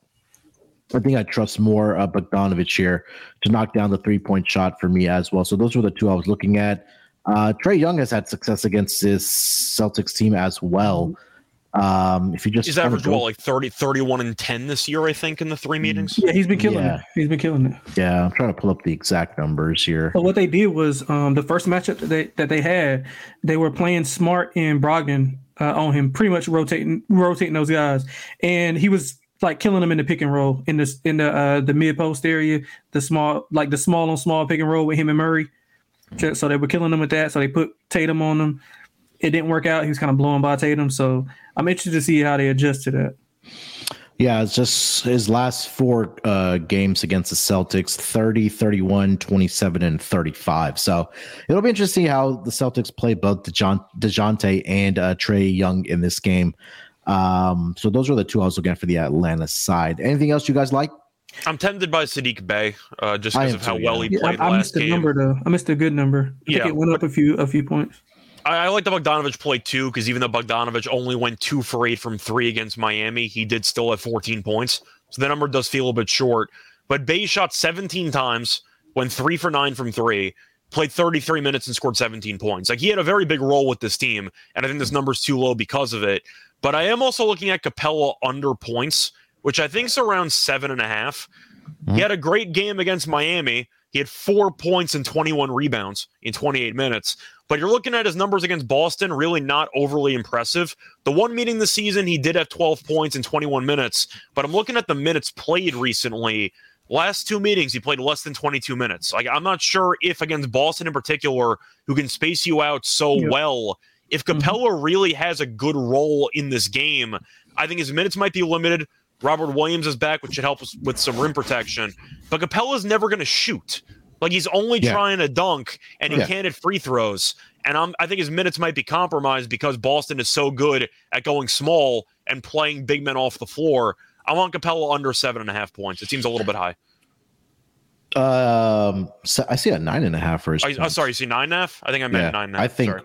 I think I trust more uh, Bogdanović here to knock down the three-point shot for me as well. So those were the two I was looking at. Uh, Trae Young has had success against this Celtics team as well. Um, if you just He's averaged, well, like thirty, thirty-one and ten this year, I think, in the three meetings. Yeah, he's been killing yeah. it. He's been killing it. Yeah, I'm trying to pull up the exact numbers here. So what they did was um, the first matchup that they, that they had, they were playing Smart and Brogdon Uh, on him, pretty much rotating rotating those guys, and he was like killing them in the pick and roll in this in the uh, the mid post area, the small like the small on small pick and roll with him and Murray. So they were killing them with that. So they put Tatum on them. It didn't work out. He was kind of blown by Tatum. So I'm interested to see how they adjust to that. Yeah, it's just his last four uh, games against the Celtics, thirty, thirty-one, twenty-seven, and thirty-five. So it'll be interesting how the Celtics play both DeJounte, DeJounte and uh, Trae Young in this game. Um, so those are the two I was looking at for the Atlanta side. Anything else you guys like? I'm tempted by Sadiq Bey, uh, just because of how too, well yeah. he played yeah, I, I last game. I missed a number, though. I missed a good number. I yeah, think it went but, up a few, a few points. I like the Bogdanović play, too, because even though Bogdanović only went two for eight from three against Miami, he did still have fourteen points. So the number does feel a bit short. But Bey shot seventeen times, went three for nine from three, played thirty-three minutes and scored seventeen points. Like, he had a very big role with this team, and I think this number's too low because of it. But I am also looking at Capella under points, which I think is around seven and a half. Mm-hmm. He had a great game against Miami. He had four points and twenty-one rebounds in twenty-eight minutes. But you're looking at his numbers against Boston, really not overly impressive. The one meeting this season, he did have twelve points in twenty-one minutes. But I'm looking at the minutes played recently. Last two meetings, he played less than twenty-two minutes. Like, I'm not sure if against Boston in particular, who can space you out so yep. well, if Capella mm-hmm. really has a good role in this game. I think his minutes might be limited. Robert Williams is back, which should help us with some rim protection. But Capella's never going to shoot. Like, he's only yeah. trying to dunk, and he yeah. can't at free throws. And I'm, I think his minutes might be compromised because Boston is so good at going small and playing big men off the floor. I want Capella under seven and a half points. It seems a little bit high. Um, so I see a nine and a half for his. I'm oh, sorry, you see nine and a half? I think I meant yeah, nine and a half. I think, sorry.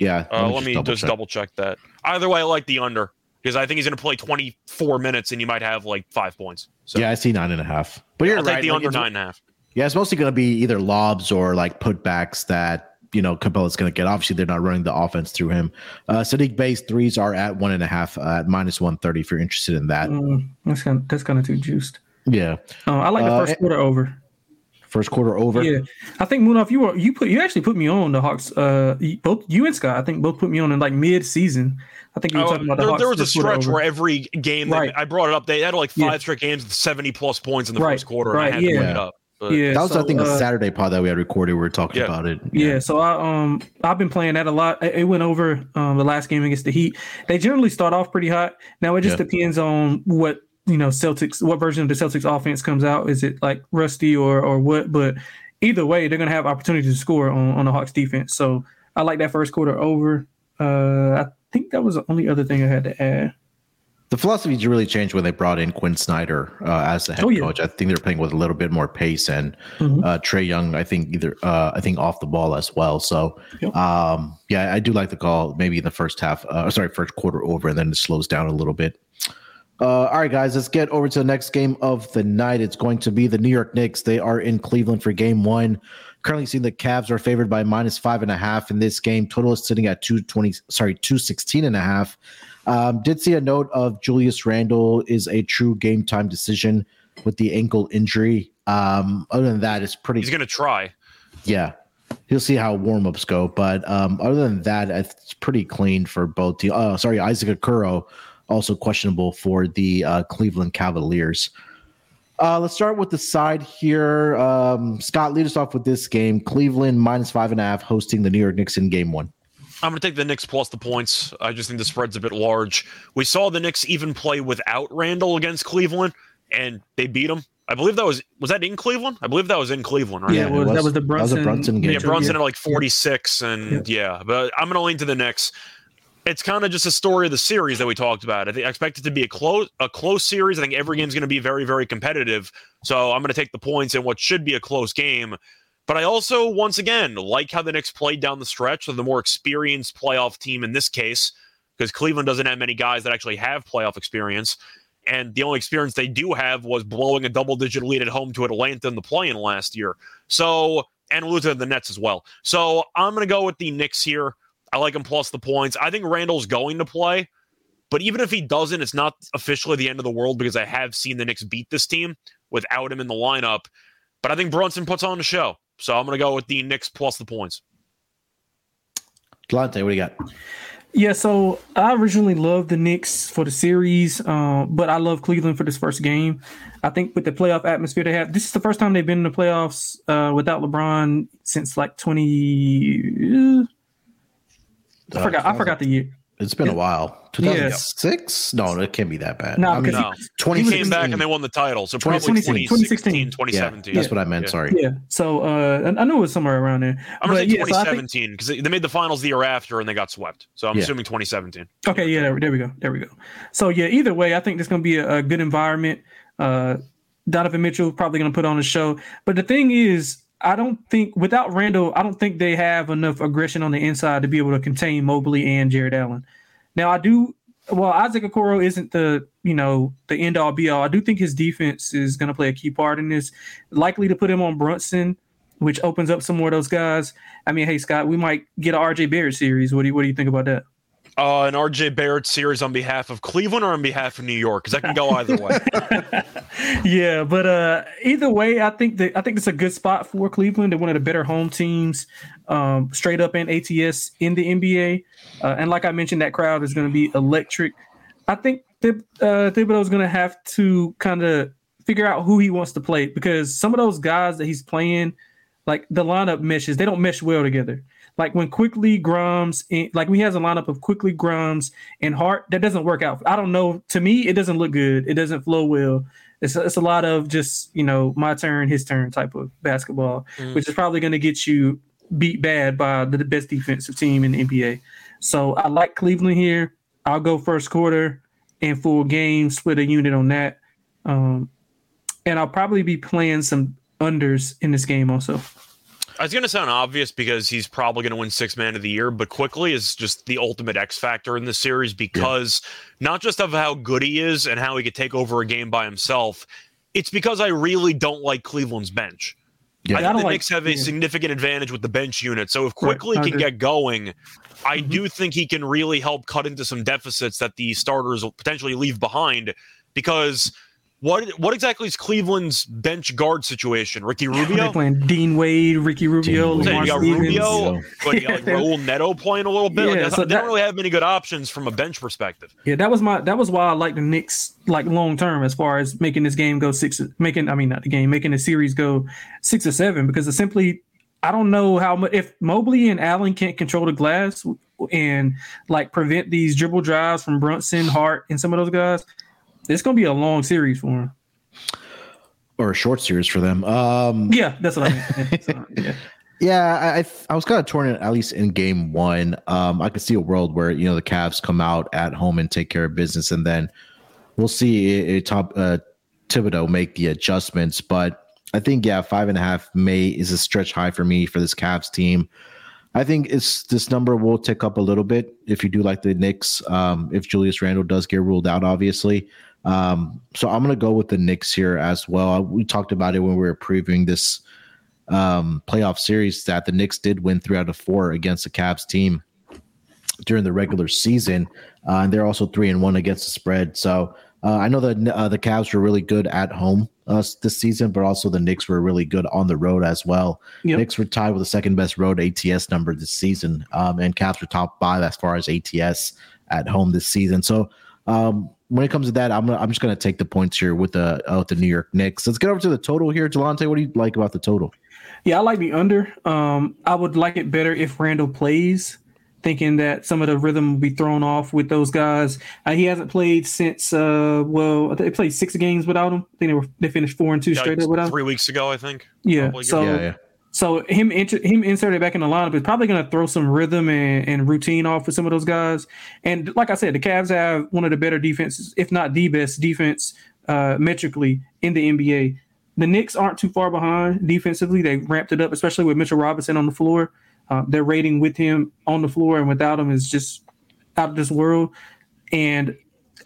yeah. Let me, uh, let me just, double, just check. double check that. Either way, I like the under. Because I think he's going to play twenty-four minutes, and you might have like five points. So. Yeah, I see nine and a half. But you're I'll right. Take the like under nine and a half. Yeah, it's mostly going to be either lobs or like putbacks that you know Capella's going to get. Obviously, they're not running the offense through him. Uh, Sadiq Bey's threes are at one and a half, uh, at minus one thirty. If you're interested in that, um, that's kind of, that's kind of too juiced. Yeah, uh, I like the first uh, quarter over. First quarter over. Yeah, I think Munaf, you were you put you actually put me on the Hawks. Uh, both you and Scott, I think, both put me on in like mid season. I think you were oh, talking about the there, Hawks. There was a stretch where every game, right. that I brought it up. They had like five yeah. straight games with seventy plus points in the right. first quarter. Right. And I had yeah. to win it up. But. Yeah. That was so, I think uh, a Saturday pod that we had recorded. We were talking yeah. about it. Yeah. yeah. So I um I've been playing that a lot. It went over um the last game against the Heat. They generally start off pretty hot. Now it just yeah. depends on what. You know, Celtics, what version of the Celtics offense comes out? Is it like rusty or or what? But either way, they're going to have opportunities to score on, on the Hawks defense. So I like that first quarter over. Uh, I think that was the only other thing I had to add. The philosophy really changed when they brought in Quinn Snyder uh, as the head oh, yeah. coach. I think they're playing with a little bit more pace and mm-hmm. uh, Trae Young, I think either uh, I think off the ball as well. So yep. um, yeah, I do like the call. Maybe in the first half, uh, sorry, first quarter over, and then it slows down a little bit. Uh, all right, guys, let's get over to the next game of the night. It's going to be the New York Knicks. They are in Cleveland for game one. Currently seeing the Cavs are favored by minus five and a half in this game. Total is sitting at two twenty, sorry, two sixteen and a half. Um, did see a note of Julius Randle is a true game time decision with the ankle injury. Um, other than that, it's pretty. He's going to try. Yeah. He'll see how warm-ups go. But um, other than that, it's pretty clean for both. The, uh, sorry, Isaac Okoro. Also questionable for the uh, Cleveland Cavaliers. Uh, let's start with the side here. Um, Scott, lead us off with this game. Cleveland minus five and a half hosting the New York Knicks in game one. I'm going to take the Knicks plus the points. I just think the spread's a bit large. We saw the Knicks even play without Randle against Cleveland, and they beat him. I believe that was – was that in Cleveland? I believe that was in Cleveland, right? Yeah, it was, that was the Brunson. That was a Brunson game. Yeah, Brunson yeah. at like forty-six, and yeah. yeah. But I'm going to lean to the Knicks. It's kind of just a story of the series that we talked about. I think I expect it to be a close a close series. I think every game's going to be very, very competitive. So I'm going to take the points in what should be a close game. But I also, once again, like how the Knicks played down the stretch. They're the more experienced playoff team in this case because Cleveland doesn't have many guys that actually have playoff experience. And the only experience they do have was blowing a double-digit lead at home to Atlanta in the play-in last year. So and losing to the Nets as well. So I'm going to go with the Knicks here. I like him plus the points. I think Randle's going to play, but even if he doesn't, it's not officially the end of the world because I have seen the Knicks beat this team without him in the lineup. But I think Brunson puts on the show. So I'm going to go with the Knicks plus the points. Delonte, what do you got? Yeah, so I originally loved the Knicks for the series, uh, but I love Cleveland for this first game. I think with the playoff atmosphere they have, this is the first time they've been in the playoffs uh, without LeBron since like twenty... Uh, I forgot. I forgot the year. It's been a while. two thousand six? Yes. No, it can't be that bad. No, I mean, no. He came back and they won the title. So probably twenty sixteen, twenty sixteen twenty seventeen. Yeah, that's what I meant. Yeah. Sorry. Yeah. So uh, I know it was somewhere around there. I'm going to say yeah, twenty seventeen because so they made the finals the year after and they got swept. So I'm yeah. assuming twenty seventeen. Okay. Yeah. There, there we go. There we go. So yeah, either way, I think there's going to be a, a good environment. Uh, Donovan Mitchell probably going to put on a show. But the thing is, I don't think without Randle, I don't think they have enough aggression on the inside to be able to contain Mobley and Jared Allen. Now I do. Well, Isaac Okoro isn't the you know the end all be all. I do think his defense is going to play a key part in this. Likely to put him on Brunson, which opens up some more of those guys. I mean, hey Scott, we might get an R J Barrett series. What do you, what do you think about that? Uh, an R J Barrett series on behalf of Cleveland or on behalf of New York, because that can go either way. Yeah, but uh, either way, I think that I think it's a good spot for Cleveland. They're one of the better home teams, um, straight up and A T S in the N B A. Uh, and like I mentioned, that crowd is going to be electric. I think Thib- uh, Thibodeau is going to have to kind of figure out who he wants to play, because some of those guys that he's playing, like the lineup meshes, they don't mesh well together. Like when Quickley, Grimes, and, like we has a lineup of Quickley, Grimes, and Hart, that doesn't work out. I don't know. To me, it doesn't look good. It doesn't flow well. It's a, it's a lot of just, you know, my turn, his turn type of basketball, mm. which is probably going to get you beat bad by the, the best defensive team in the N B A. So I like Cleveland here. I'll go first quarter and full game, split a unit on that. Um, and I'll probably be playing some unders in this game also. It's going to sound obvious because he's probably going to win sixth man of the year, but Quickley is just the ultimate X factor in this series because yeah. not just of how good he is and how he could take over a game by himself, it's because I really don't like Cleveland's bench. Yeah. I think I the like, Knicks have a yeah. significant advantage with the bench unit, so if Quickley right, can get going, I mm-hmm. do think he can really help cut into some deficits that the starters will potentially leave behind, because What what exactly is Cleveland's bench guard situation? Ricky Rubio? They're playing Dean Wade, Ricky Rubio, Lamar Stevens. You got Rubio, but you got like Raul Neto playing a little bit. Yeah, like so they that, don't really have many good options from a bench perspective. Yeah, that was my that was why I like the Knicks like long term as far as making this game go six making I mean not the game, making the series go six or seven, because it's simply I don't know how much if Mobley and Allen can't control the glass and like prevent these dribble drives from Brunson, Hart, and some of those guys. It's going to be a long series for them. Or a short series for them. Um, yeah, that's what I mean. That's what I mean. Yeah. yeah, I I was kind of torn, at least in game one. Um, I could see a world where, you know, the Cavs come out at home and take care of business, and then we'll see a, a top, uh, Thibodeau make the adjustments. But I think, yeah, five and a half may is a stretch high for me for this Cavs team. I think it's this number will tick up a little bit if you do like the Knicks, um, if Julius Randle does get ruled out, obviously. Um, so I'm going to go with the Knicks here as well. We talked about it when we were previewing this um, playoff series that the Knicks did win three out of four against the Cavs team during the regular season. Uh, and they're also three and one against the spread. So uh, I know that uh, the Cavs were really good at home uh, this season, but also the Knicks were really good on the road as well. Yep. Knicks were tied with the second best road A T S number this season. Um, and Cavs were top five as far as A T S at home this season. So, um, when it comes to that, I'm I'm just going to take the points here with the uh, with the New York Knicks. Let's get over to the total here. Delonte, what do you like about the total? Yeah, I like the under. Um, I would like it better if Randle plays, thinking that some of the rhythm will be thrown off with those guys. Uh, he hasn't played since, uh, well, they played six games without him. I think they were they finished four and two yeah, straight up without him. Three weeks ago, I think. Yeah, so yeah, yeah. so him inter- him inserted back in the lineup is probably going to throw some rhythm and, and routine off for some of those guys. And like I said, the Cavs have one of the better defenses, if not the best defense uh, metrically in the N B A. The Knicks aren't too far behind defensively. They ramped it up, especially with Mitchell Robinson on the floor. Uh, their rating with him on the floor and without him is just out of this world. And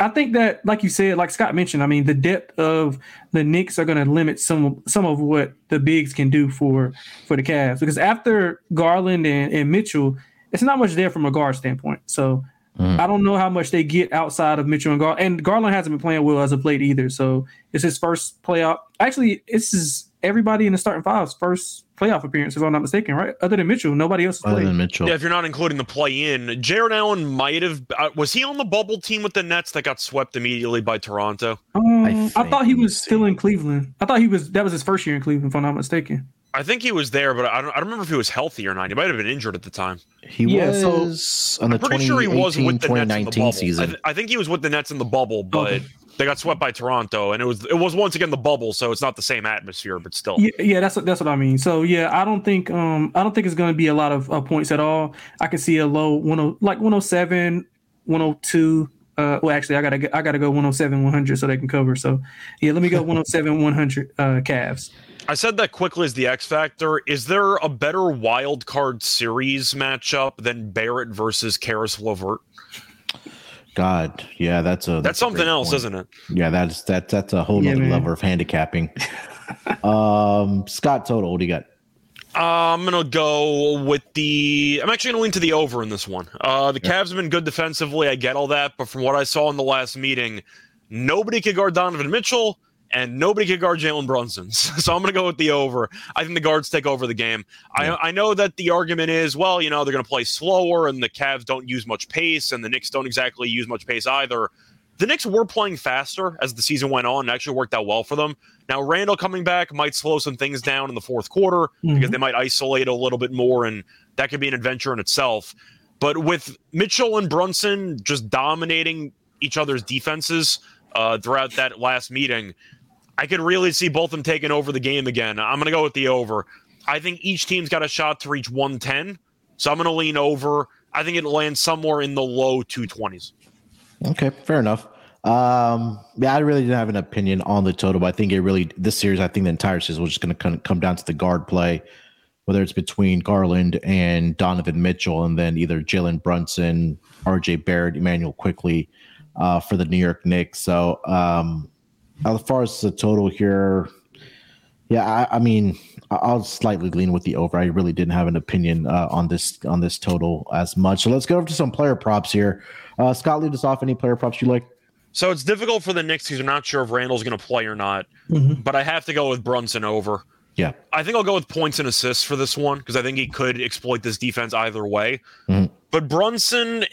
I think that, like you said, like Scott mentioned, I mean, the depth of the Knicks are going to limit some some of what the bigs can do for, for the Cavs. Because after Garland and, and Mitchell, it's not much there from a guard standpoint. So mm. I don't know how much they get outside of Mitchell and Garland. And Garland hasn't been playing well as of late either. So it's his first playoff. Actually, this is everybody in the starting five's first playoff appearance, if I'm not mistaken, right? Other than Mitchell, nobody else has played. Other than Mitchell. Yeah, if you're not including the play-in, Jared Allen might have uh, – was he on the bubble team with the Nets that got swept immediately by Toronto? Um, I, I thought he was still in Cleveland. I thought he was – that was his first year in Cleveland, if I'm not mistaken. I think he was there, but I don't. I don't remember if he was healthy or not. He might have been injured at the time. He yes. was. On the I'm pretty sure he was with the Nets in the bubble. Season. I, th- I think he was with the Nets in the bubble, but okay. they got swept by Toronto, and it was it was once again the bubble, so it's not the same atmosphere, but still. Yeah, yeah that's that's what I mean. So yeah, I don't think um I don't think it's going to be a lot of uh, points at all. I can see a low one hundred, like one oh seven, one oh two. Uh, well, actually, I gotta I gotta go one oh seven, one hundred so they can cover. So yeah, let me go one oh seven, one hundred uh, Cavs. I said that Quickley is the X factor. Is there a better wild card series matchup than Barrett versus Karis LeVert? God, yeah, that's a that's, that's something else, point. Isn't it? Yeah, that's that that's a whole yeah, other level of handicapping. um, Scott Total, what do you got? Uh, I'm gonna go with the. I'm actually gonna lean to the over in this one. Uh, the yeah. Cavs have been good defensively. I get all that, but from what I saw in the last meeting, nobody could guard Donovan Mitchell. And nobody can guard Jalen Brunson. So I'm going to go with the over. I think the guards take over the game. Yeah. I, I know that the argument is, well, you know, they're going to play slower and the Cavs don't use much pace and the Knicks don't exactly use much pace either. The Knicks were playing faster as the season went on and actually worked out well for them. Now, Randall coming back might slow some things down in the fourth quarter mm-hmm. because they might isolate a little bit more, and that could be an adventure in itself. But with Mitchell and Brunson just dominating each other's defenses uh, throughout that last meeting, I could really see both of them taking over the game again. I'm going to go with the over. I think each team's got a shot to reach one ten, so I'm going to lean over. I think it lands somewhere in the low two twenties. Okay, fair enough. Um, yeah, I really didn't have an opinion on the total, but I think it really, this series, I think the entire series was just going to come down to the guard play, whether it's between Garland and Donovan Mitchell, and then either Jalen Brunson, R J. Barrett, Immanuel Quickley uh, for the New York Knicks. So, um, as far as the total here, yeah, I, I mean, I'll slightly lean with the over. I really didn't have an opinion uh, on this on this total as much. So let's go over to some player props here. Uh, Scott, lead us off. Any player props you like? So it's difficult for the Knicks because I'm not sure if Randall's going to play or not, mm-hmm. but I have to go with Brunson over. Yeah. I think I'll go with points and assists for this one because I think he could exploit this defense either way. Mm-hmm. But Brunson,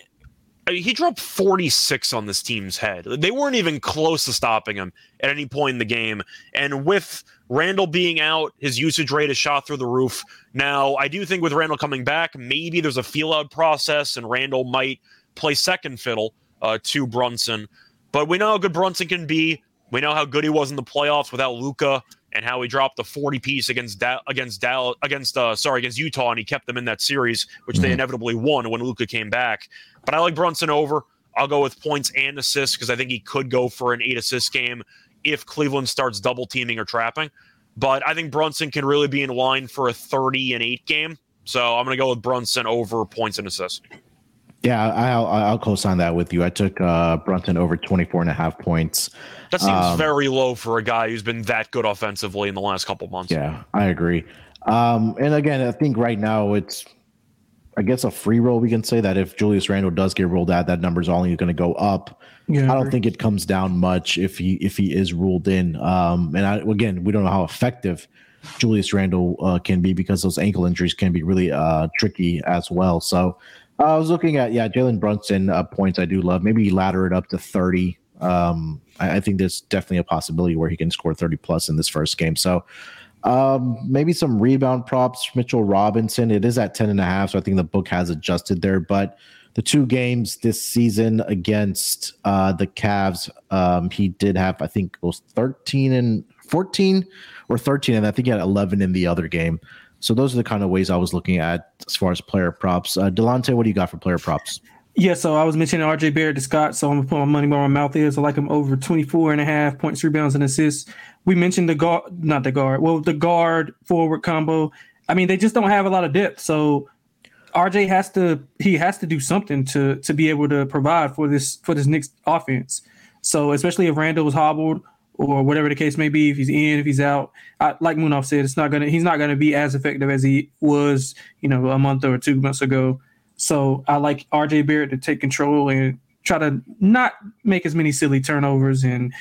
he dropped forty-six on this team's head. They weren't even close to stopping him at any point in the game. And with Randall being out, his usage rate is shot through the roof. Now, I do think with Randall coming back, maybe there's a feel-out process and Randall might play second fiddle uh, to Brunson. But we know how good Brunson can be. We know how good he was in the playoffs without Luka and how he dropped the forty-piece against da- against Dal- against uh, sorry against Utah, and he kept them in that series, which mm-hmm. they inevitably won when Luka came back. But I like Brunson over. I'll go with points and assists because I think he could go for an eight-assist game if Cleveland starts double-teaming or trapping. But I think Brunson can really be in line for a thirty and eight game. So I'm going to go with Brunson over points and assists. Yeah, I'll, I'll co-sign that with you. I took uh, Brunson over twenty-four and a half points. That seems um, very low for a guy who's been that good offensively in the last couple months. Yeah, I agree. Um, and again, I think right now it's, I guess, a free roll. We can say that if Julius Randle does get ruled out, that number's only going to go up. Yeah, I don't think it comes down much if he if he is ruled in. Um, and I, again, we don't know how effective Julius Randle uh, can be because those ankle injuries can be really uh, tricky as well. So I was looking at, yeah, Jalen Brunson uh, points I do love. Maybe ladder it up to thirty. Um, I, I think there's definitely a possibility where he can score thirty plus in this first game. So um, maybe some rebound props. Mitchell Robinson, it is at ten and a half, so I think the book has adjusted there. But the two games this season against uh, the Cavs, um, he did have, I think, it was thirteen and fourteen or thirteen, and I think he had eleven in the other game. So those are the kind of ways I was looking at as far as player props. Uh, Delonte, what do you got for player props? Yeah, so I was mentioning R J Barrett to Scott, so I'm going to put my money where my mouth is. I like him over twenty-four and a half points, rebounds, and assists. We mentioned the guard, not the guard, well, the guard forward combo. I mean, they just don't have a lot of depth. So R J has to, he has to do something to to be able to provide for this, for this Knicks offense. So especially if Randall was hobbled, or whatever the case may be, if he's in, if he's out, I, like Munaf said, it's not gonna. He's not gonna be as effective as he was, you know, a month or two months ago. So I like R J Barrett to take control and try to not make as many silly turnovers and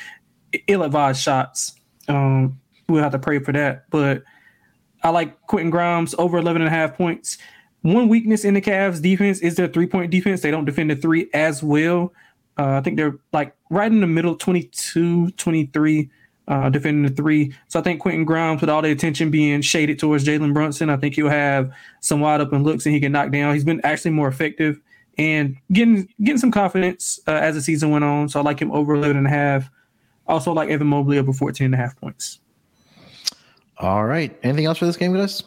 ill-advised shots. Um, we'll have to pray for that. But I like Quentin Grimes over eleven and a half points. One weakness in the Cavs' defense is their three-point defense. They don't defend the three as well. Uh, I think they're like right in the middle, twenty-two, twenty-three uh, defending the three. So I think Quentin Grimes, with all the attention being shaded towards Jalen Brunson, I think he'll have some wide open looks and he can knock down. He's been actually more effective and getting getting some confidence uh, as the season went on. So I like him over eleven and a half. Also like Evan Mobley over fourteen and a half points. All right. Anything else for this game, guys?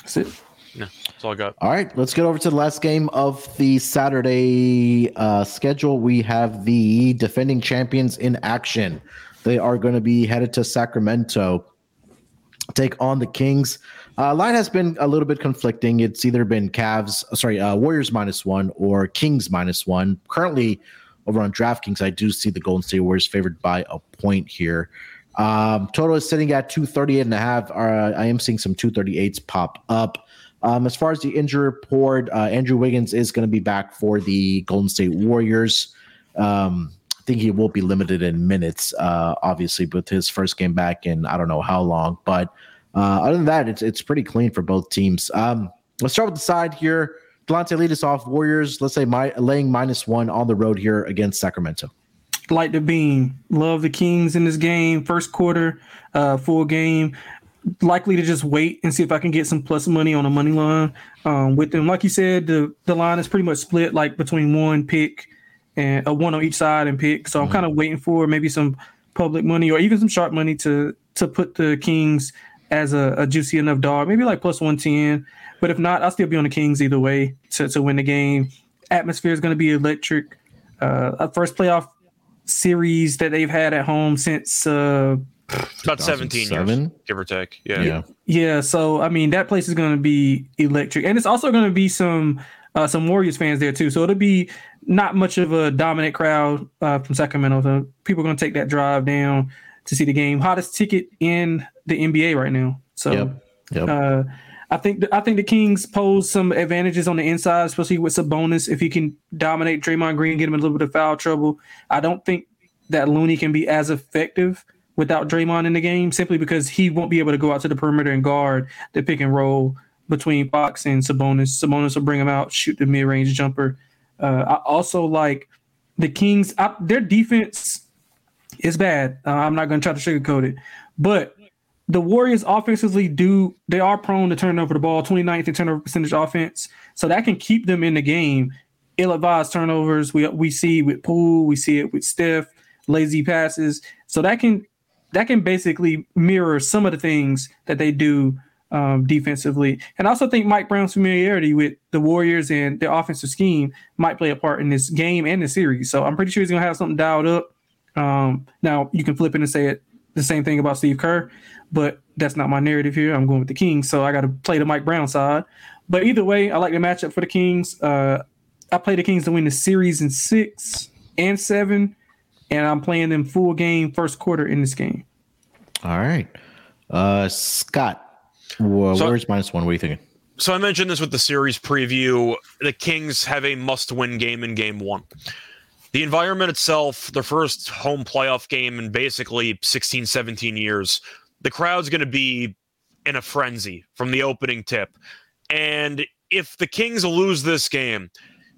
That's it. Yeah, that's all I got. All right, let's get over to the last game of the Saturday uh, schedule. We have the defending champions in action. They are going to be headed to Sacramento, take on the Kings. Uh, line has been a little bit conflicting. It's either been Cavs, sorry, uh, Warriors minus one or Kings minus one. Currently, over on DraftKings, I do see the Golden State Warriors favored by a point here. Um, total is sitting at two thirty-eight and a half. Uh, I am seeing some two thirty-eights pop up. Um, as far as the injury report, uh, Andrew Wiggins is going to be back for the Golden State Warriors. Um, I think he will be limited in minutes, uh, obviously, with his first game back in I don't know how long. But uh, other than that, it's it's pretty clean for both teams. Um, let's start with the side here. Delonte, lead us off. Warriors, let's say my, laying minus one on the road here against Sacramento. Light the beam. Love the Kings in this game. First quarter, uh, full game. Likely to just wait and see if I can get some plus money on a money line um, with them. Like you said, the, the line is pretty much split like between one pick and a uh, one on each side and pick. So I'm kind of waiting for maybe some public money or even some sharp money to to put the Kings as a, a juicy enough dog, maybe like plus one ten. But if not, I'll still be on the Kings either way to, to win the game. Atmosphere is going to be electric. Uh, first playoff series that they've had at home since uh, – about seventeen years, give or take. Yeah. yeah. Yeah. So, I mean, that place is going to be electric. And it's also going to be some uh, some Warriors fans there, too. So it'll be not much of a dominant crowd uh, from Sacramento. So people are going to take that drive down to see the game. Hottest ticket in the N B A right now. So yep. Yep. Uh, I think the, I think the Kings pose some advantages on the inside, especially with Sabonis. If he can dominate Draymond Green, get him in a little bit of foul trouble. I don't think that Looney can be as effective without Draymond in the game, simply because he won't be able to go out to the perimeter and guard the pick and roll between Fox and Sabonis. Sabonis will bring him out, shoot the mid-range jumper. Uh, I also like the Kings. I, their defense is bad. Uh, I'm not going to try to sugarcoat it. But the Warriors offensively do – they are prone to turn over the ball, twenty-ninth in turnover percentage offense. So that can keep them in the game. Ill-advised turnovers we, we see with Poole. We see it with Steph, lazy passes. So that can – that can basically mirror some of the things that they do um, defensively. And I also think Mike Brown's familiarity with the Warriors and their offensive scheme might play a part in this game and the series. So I'm pretty sure he's going to have something dialed up. Um, now, you can flip it and say it the same thing about Steve Kerr, but that's not my narrative here. I'm going with the Kings, so I got to play the Mike Brown side. But either way, I like the matchup for the Kings. Uh, I play the Kings to win the series in six and seven. And I'm playing them full game, first quarter in this game. All right. Uh, Scott, wh- so, where's minus one? What are you thinking? So I mentioned this with the series preview. The Kings have a must-win game in game one. The environment itself, their first home playoff game in basically sixteen, seventeen years, the crowd's going to be in a frenzy from the opening tip. And if the Kings lose this game,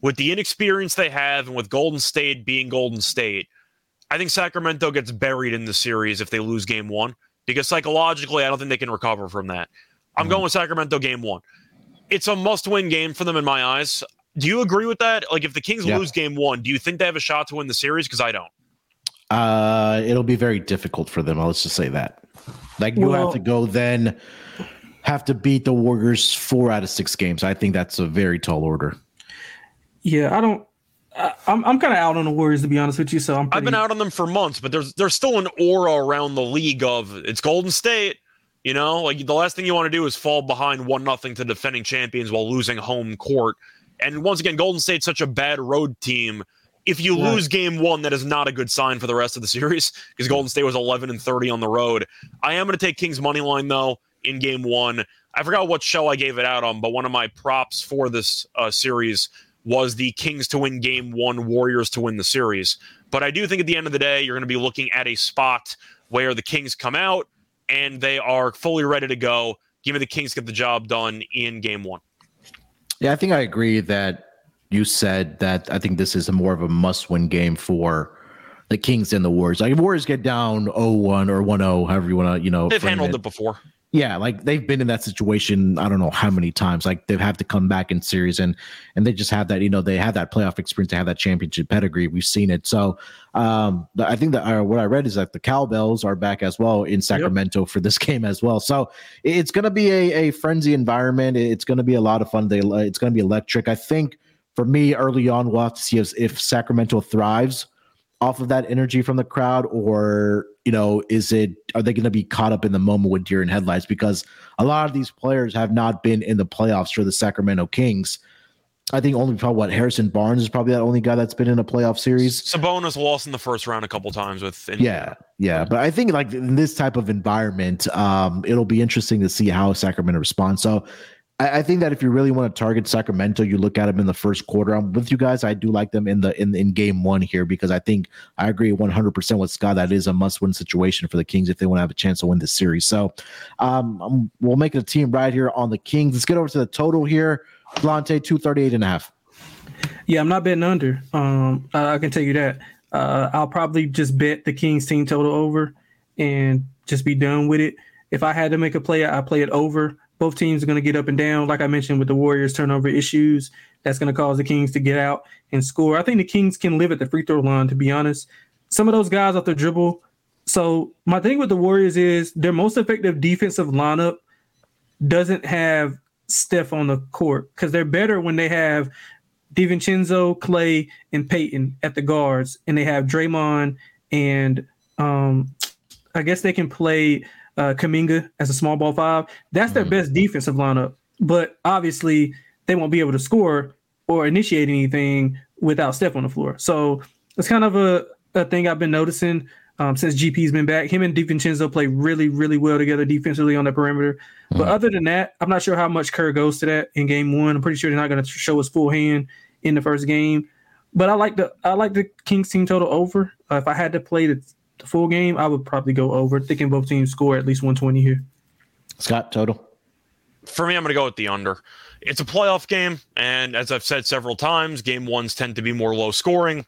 with the inexperience they have and with Golden State being Golden State, I think Sacramento gets buried in the series if they lose game one, because psychologically, I don't think they can recover from that. I'm going with Sacramento game one. It's a must-win game for them in my eyes. Do you agree with that? Like, if the Kings yeah. lose game one, do you think they have a shot to win the series? Because I don't. Uh, it'll be very difficult for them. Let's just say that. Like, you well, have to go then have to beat the Warriors four out of six games. I think that's a very tall order. Yeah, I don't. I'm I'm kind of out on the Warriors, to be honest with you. So I'm pretty... I've been out on them for months, but there's there's still an aura around the league of it's Golden State. You know, like the last thing you want to do is fall behind one nothing to defending champions while losing home court. And once again, Golden State's such a bad road team. If you yeah. lose game one, that is not a good sign for the rest of the series, because Golden State was eleven and thirty on the road. I am going to take Kings money line though in game one. I forgot what show I gave it out on, but one of my props for this uh, series was the Kings to win game one, Warriors to win the series. But I do think at the end of the day, you're going to be looking at a spot where the Kings come out and they are fully ready to go. Give me the Kings, get the job done in game one. Yeah, I think I agree that you said that I think this is a more of a must-win game for the Kings and the Warriors. Like if Warriors get down oh one or one oh, however you want to, you know, they've handled it. it before. Yeah, like they've been in that situation. I don't know how many times. Like they've had to come back in series, and and they just have that. You know, they have that playoff experience. They have that championship pedigree. We've seen it. So um, I think that uh, what I read is that the Cowbells are back as well in Sacramento yep. for this game as well. So it's going to be a a frenzy environment. It's going to be a lot of fun. They it's going to be electric. I think for me, early on, we'll have to see if, if Sacramento thrives off of that energy from the crowd, or you know, is it are they going to be caught up in the moment with deer in headlights? Because a lot of these players have not been in the playoffs for the Sacramento Kings. I think only probably what Harrison Barnes is probably that only guy that's been in a playoff series. Sabonis lost in the first round a couple times with Indiana. Yeah, yeah, but I think like in this type of environment, um, it'll be interesting to see how Sacramento responds. So I think that if you really want to target Sacramento, you look at them in the first quarter. I'm with you guys. I do like them in the in, in game one here because I think I agree one hundred percent with Scott. That is a must-win situation for the Kings if they want to have a chance to win this series. So um, we'll make it a team right here on the Kings. Let's get over to the total here. Delonte, two thirty-eight and a half. Yeah, I'm not betting under. Um, I can tell you that. Uh, I'll probably just bet the Kings team total over and just be done with it. If I had to make a play, I'd play it over. Both teams are going to get up and down. Like I mentioned with the Warriors turnover issues, that's going to cause the Kings to get out and score. I think the Kings can live at the free throw line, to be honest. Some of those guys off the dribble. So my thing with the Warriors is their most effective defensive lineup doesn't have Steph on the court because they're better when they have DiVincenzo, Clay, and Peyton at the guards, and they have Draymond and um, I guess they can play – Uh, Kuminga as a small ball five. That's their mm-hmm. best defensive lineup. But obviously, they won't be able to score or initiate anything without Steph on the floor. So it's kind of a, a thing I've been noticing um, since G P's been back. Him and DiVincenzo play really, really well together defensively on the perimeter. Mm-hmm. But other than that, I'm not sure how much Kerr goes to that in game one. I'm pretty sure they're not going to show his full hand in the first game. But I like the I like the Kings team total over. Uh, if I had to play the The full game, I would probably go over. Thinking both teams score at least one twenty here. Scott, total? For me, I'm going to go with the under. It's a playoff game, and as I've said several times, game ones tend to be more low scoring.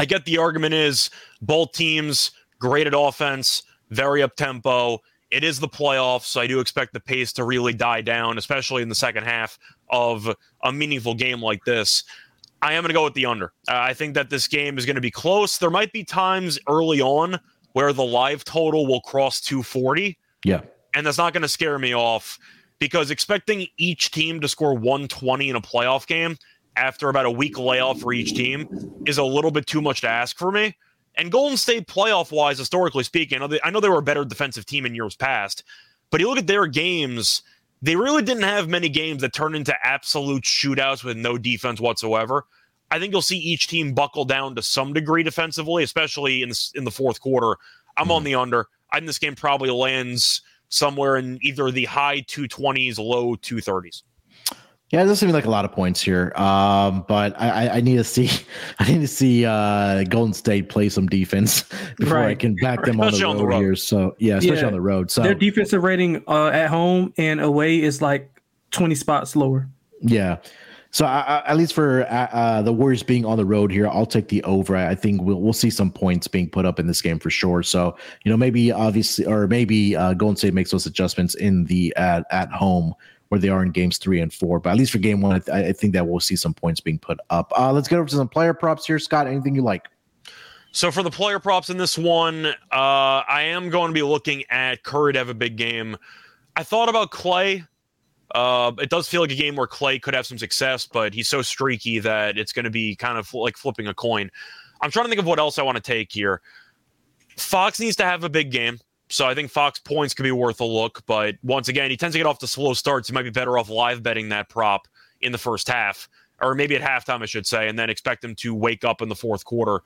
I get the argument is both teams great at offense, very up-tempo. It is the playoffs, so I do expect the pace to really die down, especially in the second half of a meaningful game like this. I am going to go with the under. Uh, I think that this game is going to be close. There might be times early on where the live total will cross two forty. Yeah. And that's not going to scare me off because expecting each team to score one twenty in a playoff game after about a week layoff for each team is a little bit too much to ask for me. And Golden State playoff-wise, historically speaking, I know they, I know they were a better defensive team in years past, but you look at their games, they really didn't have many games that turned into absolute shootouts with no defense whatsoever. I think you'll see each team buckle down to some degree defensively, especially in the, in the fourth quarter. I'm mm-hmm. on the under. I think this game probably lands somewhere in either the high two twenties, low two thirties. Yeah, it doesn't seem like a lot of points here, um, but I, I need to see I need to see uh, Golden State play some defense before right. I can back them especially on the road, on the road. Here. So yeah, especially yeah. on the road. So their defensive rating uh, at home and away is like twenty spots lower. Yeah, so I, I, at least for uh, the Warriors being on the road here, I'll take the over. I think we'll we'll see some points being put up in this game for sure. So you know maybe obviously or maybe uh, Golden State makes those adjustments in the at, at home. Where they are in games three and four. But at least for game one, I, th- I think that we'll see some points being put up. Uh, let's get over to some player props here. Scott, anything you like? So for the player props in this one, uh, I am going to be looking at Curry to have a big game. I thought about Clay. Uh, it does feel like a game where Clay could have some success, but he's so streaky that it's going to be kind of like flipping a coin. I'm trying to think of what else I want to take here. Fox needs to have a big game. So I think Fox points could be worth a look. But once again, he tends to get off the slow starts. He might be better off live betting that prop in the first half, or maybe at halftime, I should say, and then expect him to wake up in the fourth quarter.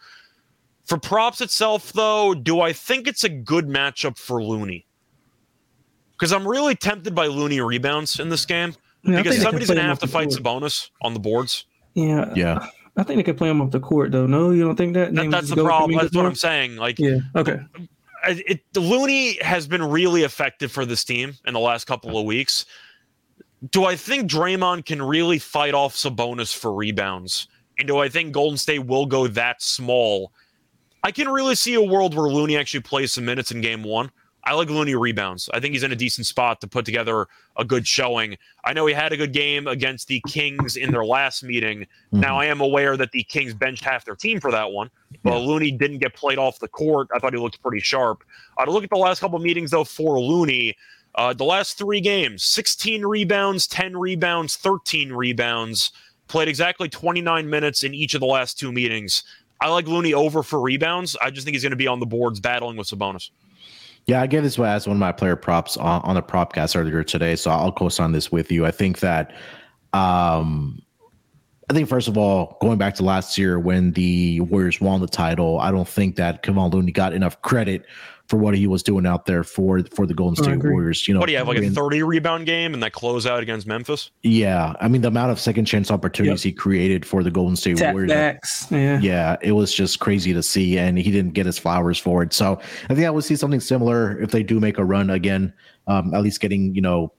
For props itself, though, do I think it's a good matchup for Looney? Because I'm really tempted by Looney rebounds in this game yeah, because somebody's going to have to fight Sabonis on the boards. Yeah. Yeah. I think they could play him off the court, though. No, you don't think that? that that's the problem. That's what I'm saying. Like, yeah. Okay. It, it, Looney has been really effective for this team in the last couple of weeks. Do I think Draymond can really fight off Sabonis for rebounds? And do I think Golden State will go that small? I can really see a world where Looney actually plays some minutes in game one. I like Looney rebounds. I think he's in a decent spot to put together a good showing. I know he had a good game against the Kings in their last meeting. Mm-hmm. Now, I am aware that the Kings benched half their team for that one, but yeah. Looney didn't get played off the court. I thought he looked pretty sharp. Uh, to look at the last couple of meetings, though, for Looney, uh, the last three games, sixteen rebounds, ten rebounds, thirteen rebounds, played exactly twenty-nine minutes in each of the last two meetings. I like Looney over for rebounds. I just think he's going to be on the boards battling with Sabonis. Yeah, I gave this as one of my player props on, on the propcast earlier today, so I'll co-sign this with you. I think that, um, I think first of all, going back to last year when the Warriors won the title, I don't think that Kevon Looney got enough credit for what he was doing out there for for the Golden State Warriors. You know, what do you have, like a thirty rebound game and that closeout against Memphis? Yeah, I mean the amount of second chance opportunities yep. he created for the Golden State Tap Warriors. Backs, yeah. yeah, it was just crazy to see, and he didn't get his flowers for it. So I think I would see something similar if they do make a run again, um, at least getting, you know,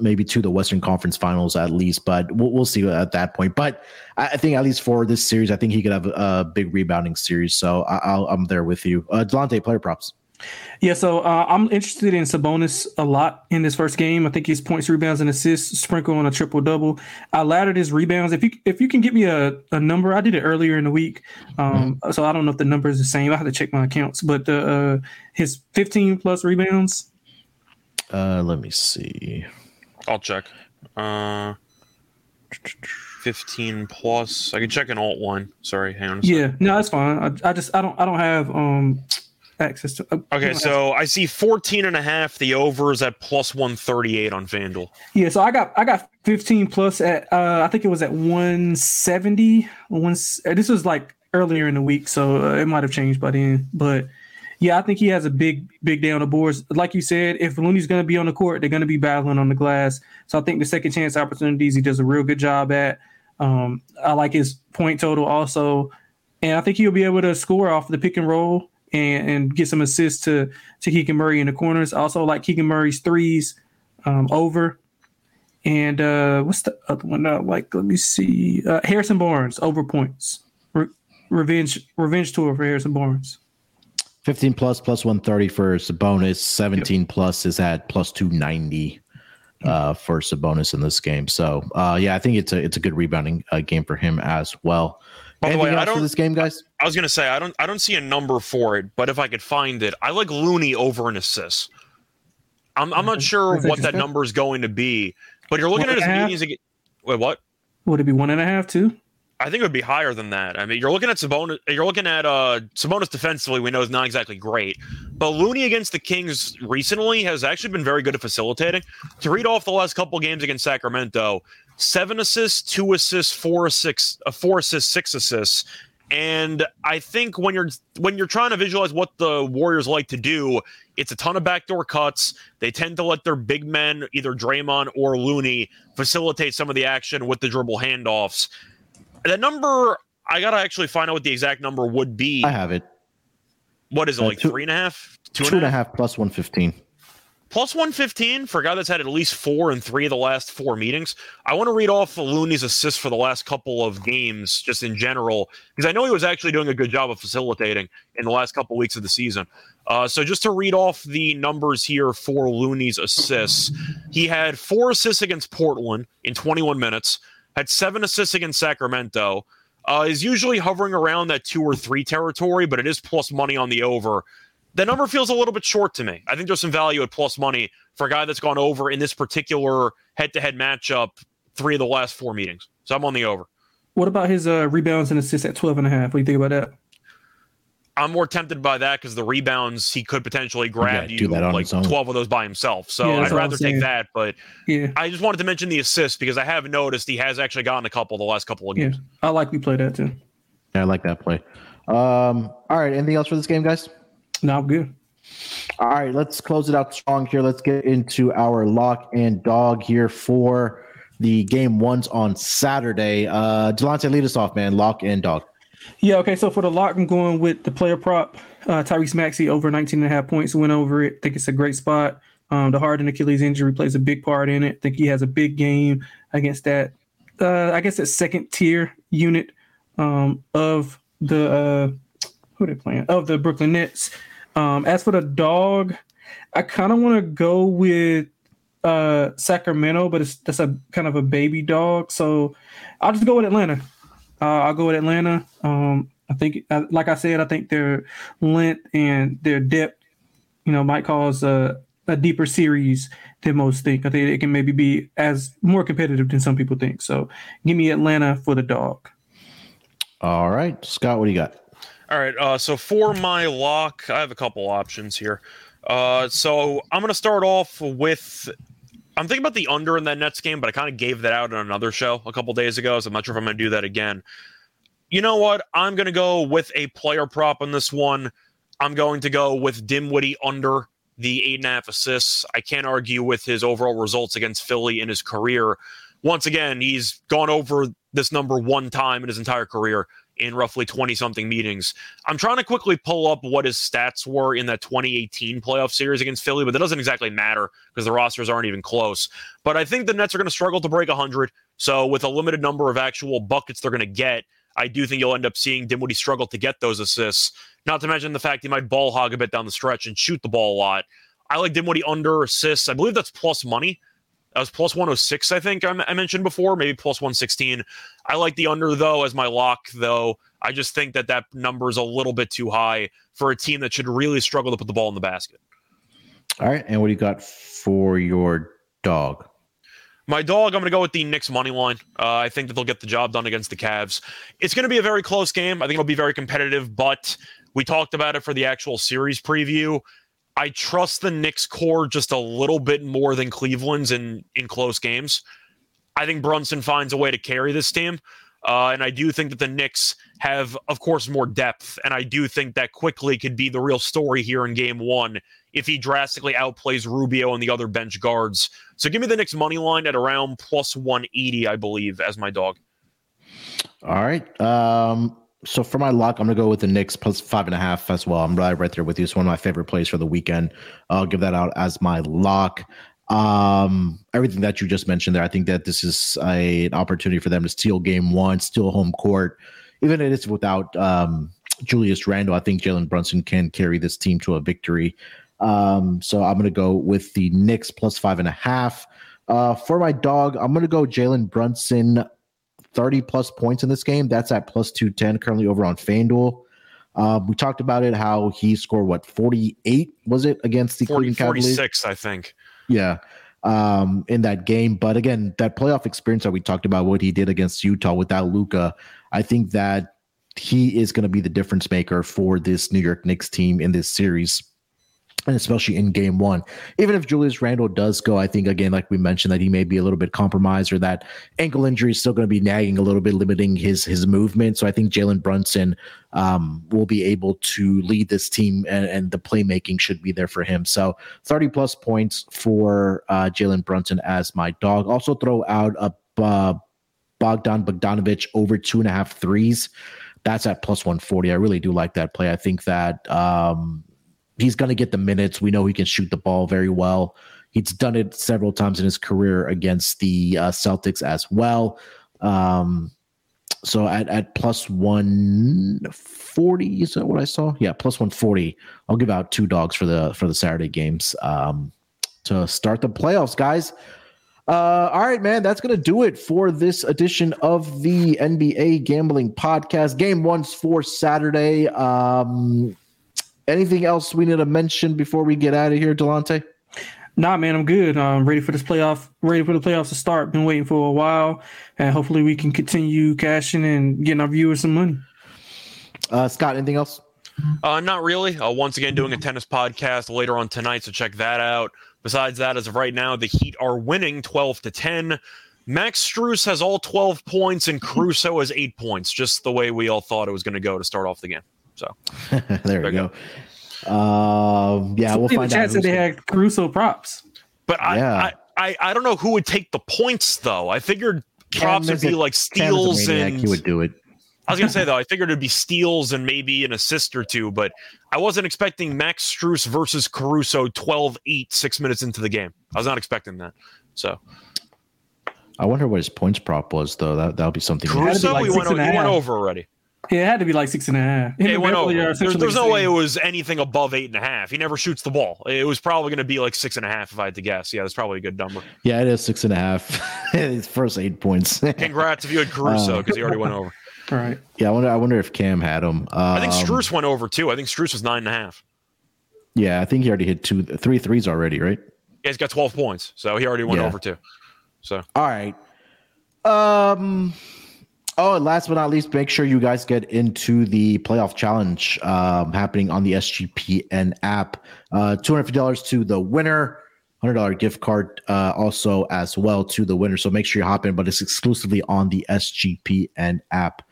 maybe to the Western Conference Finals at least, but we'll, we'll see at that point. But I think at least for this series, I think he could have a big rebounding series. So I, I'll, I'm there with you. Uh, Delonte, player props. Yeah, so uh, I'm interested in Sabonis a lot in this first game. I think his points, rebounds, and assists sprinkle on a triple double. I laddered his rebounds. If you if you can give me a, a number, I did it earlier in the week, um, mm-hmm. so I don't know if the number is the same. I have to check my accounts, but uh, his fifteen plus rebounds. Uh, let me see. I'll check. Uh, fifteen plus. I can check an alt one. Sorry, hang on. Yeah, no, that's fine. I, I just I don't I don't have um. access to uh, okay, so I see fourteen and a half. The over is at plus one thirty-eight on FanDuel. Yeah, so I got I got fifteen plus at uh, I think it was at one seventy. One, this was like earlier in the week, so uh, it might have changed by then. But yeah, I think he has a big big day on the boards. Like you said, if Looney's going to be on the court, they're going to be battling on the glass. So I think the second chance opportunities he does a real good job at. Um, I like his point total also, and I think he'll be able to score off the pick and roll. And, and get some assists to, to Keegan Murray in the corners. Also like Keegan Murray's threes um, over. And uh, what's the other one? Uh, like, let me see. Uh, Harrison Barnes, over points. Re- revenge revenge tour for Harrison Barnes. fifteen plus, plus one thirty for Sabonis. seventeen yep. plus is at plus two ninety uh, for Sabonis in this game. So, uh, yeah, I think it's a, it's a good rebounding uh, game for him as well. By the way, I don't, this game, guys? I was gonna say I don't I don't see a number for it, but if I could find it, I like Looney over an assist. I'm I'm not sure what that number is going to be, but you're looking at his meetings again. Wait, what? Would it be one and a half too? I think it would be higher than that. I mean, you're looking at Sabonis. You're looking at uh, Sabonis defensively. We know is not exactly great, but Looney against the Kings recently has actually been very good at facilitating. To read off the last couple games against Sacramento, seven assists, two assists, four assists, uh, four assists, six assists. And I think when you're when you're trying to visualize what the Warriors like to do, it's a ton of backdoor cuts. They tend to let their big men, either Draymond or Looney, facilitate some of the action with the dribble handoffs. The number, I got to actually find out what the exact number would be. I have it. What is it, uh, like two, three and a half? Two, two and, and a half, half plus one fifteen. Plus one fifteen for a guy that's had at least four in three of the last four meetings. I want to read off Looney's assists for the last couple of games just in general, because I know he was actually doing a good job of facilitating in the last couple of weeks of the season. Uh, so just to read off the numbers here for Looney's assists, he had four assists against Portland in twenty-one minutes. Had seven assists against Sacramento, uh, is usually hovering around that two or three territory, but it is plus money on the over. The number feels a little bit short to me. I think there's some value at plus money for a guy that's gone over in this particular head-to-head matchup three of the last four meetings. So I'm on the over. What about his uh, rebounds and assists at twelve and a half? What do you think about that? I'm more tempted by that because the rebounds he could potentially grab you, you like twelve of those by himself. So yeah, I'd rather take that. But yeah. I just wanted to mention the assists because I have noticed he has actually gotten a couple the last couple of games. Yeah, I like we play that too. Yeah, I like that play. Um, all right, anything else for this game, guys? No, I'm good. All right, let's close it out strong here. Let's get into our lock and dog here for the game ones on Saturday. Uh, Delonte, lead us off, man. Lock and dog. Yeah, okay, so for the lock, I'm going with the player prop. Uh, Tyrese Maxey over nineteen and a half points, went over it. I think it's a great spot. Um, the Harden Achilles injury plays a big part in it. I think he has a big game against that, uh, I guess, that second tier unit um, of the uh, who they playing? Oh, the Brooklyn Nets. Um, as for the dog, I kind of want to go with uh, Sacramento, but it's that's a kind of a baby dog. So I'll just go with Atlanta. Uh, I'll go with Atlanta. Um, I think, like I said, I think their length and their depth, you know, might cause a, a deeper series than most think. I think it can maybe be as more competitive than some people think. So give me Atlanta for the dog. All right. Scott, what do you got? All right. Uh, so for my lock, I have a couple options here. Uh, so I'm going to start off with, I'm thinking about the under in that Nets game, but I kind of gave that out in another show a couple days ago. So I'm not sure if I'm going to do that again. You know what? I'm going to go with a player prop on this one. I'm going to go with Dinwiddie under the eight and a half assists. I can't argue with his overall results against Philly in his career. Once again, he's gone over this number one time in his entire career in roughly twenty-something meetings. I'm trying to quickly pull up what his stats were in that twenty eighteen playoff series against Philly, but that doesn't exactly matter because the rosters aren't even close. But I think the Nets are going to struggle to break one hundred, so with a limited number of actual buckets they're going to get, I do think you'll end up seeing Dinwiddie struggle to get those assists, not to mention the fact he might ball hog a bit down the stretch and shoot the ball a lot. I like Dinwiddie under assists. I believe that's plus money. That was plus one oh six, I think I, m- I mentioned before, maybe plus one sixteen. I like the under, though, as my lock, though. I just think that that number is a little bit too high for a team that should really struggle to put the ball in the basket. All right, and what do you got for your dog? My dog, I'm going to go with the Knicks money line. Uh, I think that they'll get the job done against the Cavs. It's going to be a very close game. I think it'll be very competitive, but we talked about it for the actual series preview. I trust the Knicks core just a little bit more than Cleveland's in, in close games. I think Brunson finds a way to carry this team, uh, and I do think that the Knicks have, of course, more depth, and I do think that Quickley could be the real story here in game one if he drastically outplays Rubio and the other bench guards. So give me the Knicks money line at around plus one eighty, I believe, as my dog. All right. Um, so for my lock, I'm going to go with the Knicks plus five and a half as well. I'm right, right there with you. It's one of my favorite plays for the weekend. I'll give that out as my lock. Um, everything that you just mentioned there, I think that this is a, an opportunity for them to steal game one, steal home court. Even if it's without um, Julius Randle, I think Jalen Brunson can carry this team to a victory. Um, so I'm going to go with the Knicks plus five and a half. Uh, for my dog, I'm going to go Jalen Brunson, thirty plus points in this game. That's at plus two ten currently over on FanDuel. Um, we talked about it, how he scored, what, forty-eight, was it, against the Cleveland Cavaliers? forty-six, I think. Yeah, um, in that game. But again, that playoff experience that we talked about, what he did against Utah without Luka, I think that he is going to be the difference maker for this New York Knicks team in this series, and especially in game one. Even if Julius Randle does go, I think, again, like we mentioned, that he may be a little bit compromised or that ankle injury is still going to be nagging a little bit, limiting his his movement. So I think Jalen Brunson um, will be able to lead this team, and, and the playmaking should be there for him. So thirty-plus points for uh, Jalen Brunson as my dog. Also throw out a uh, Bogdan Bogdanović over two and a half threes. That's at plus one forty. I really do like that play. I think that... Um, He's going to get the minutes. We know he can shoot the ball very well. He's done it several times in his career against the uh, Celtics as well. Um, so at, at plus one forty, is that what I saw? Yeah, plus one forty. I'll give out two dogs for the for the Saturday games um, to start the playoffs, guys. Uh, all right, man, that's going to do it for this edition of the N B A Gambling Podcast. Game one's for Saturday. Um Anything else we need to mention before we get out of here, Delonte? Nah, man, I'm good. I'm ready for this playoff, ready for the playoffs to start. Been waiting for a while, and hopefully we can continue cashing and getting our viewers some money. Uh, Scott, anything else? Uh, not really. Uh, once again, doing a tennis podcast later on tonight, so check that out. Besides that, as of right now, the Heat are winning twelve to ten. Max Strus has all twelve points, and Caruso has eight points, just the way we all thought it was going to go to start off the game. So there, there we go. go. Um, yeah, so we'll find out. They had Caruso props, but I, yeah. I, I, I don't know who would take the points though. I figured props would be a, like steals and he would do it. I was gonna say though, I figured it'd be steals and maybe an assist or two, but I wasn't expecting Max Strus versus Caruso twelve eight six minutes into the game. I was not expecting that. So I wonder what his points prop was though. That that'll be something. Caruso, like we went, we went over already. Yeah, it had to be like six and a half. It went over. There's, there's no way it was anything above eight and a half. He never shoots the ball. It was probably going to be like six and a half if I had to guess. Yeah, that's probably a good number. Yeah, it is six and a half. His first eight points. Congrats if you had Caruso because um, he already went over. All right. Yeah, I wonder. I wonder if Cam had him. Um, I think Strus went over too. I think Strus was nine and a half. Yeah, I think he already hit two, three threes already, right? Yeah, he's got twelve points, so he already went yeah. over too. So all right. Um. Oh, and last but not least, make sure you guys get into the playoff challenge um, happening on the S G P N app. Uh, two hundred fifty dollars to the winner, one hundred dollars gift card uh, also as well to the winner. So make sure you hop in, but it's exclusively on the S G P N app.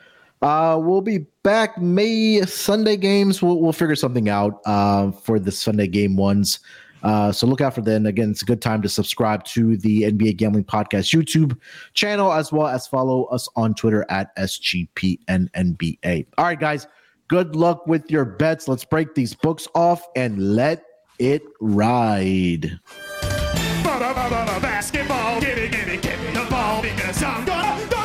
Uh, we'll be back May Sunday games. We'll, we'll figure something out uh, for the Sunday game ones. Uh, so look out for then. Again, it's a good time to subscribe to the N B A Gambling Podcast YouTube channel, as well as follow us on Twitter at S G P N N B A. All right, guys, good luck with your bets. Let's break these books off and let it ride. Basketball, give me, give me, give me the ball because I'm gonna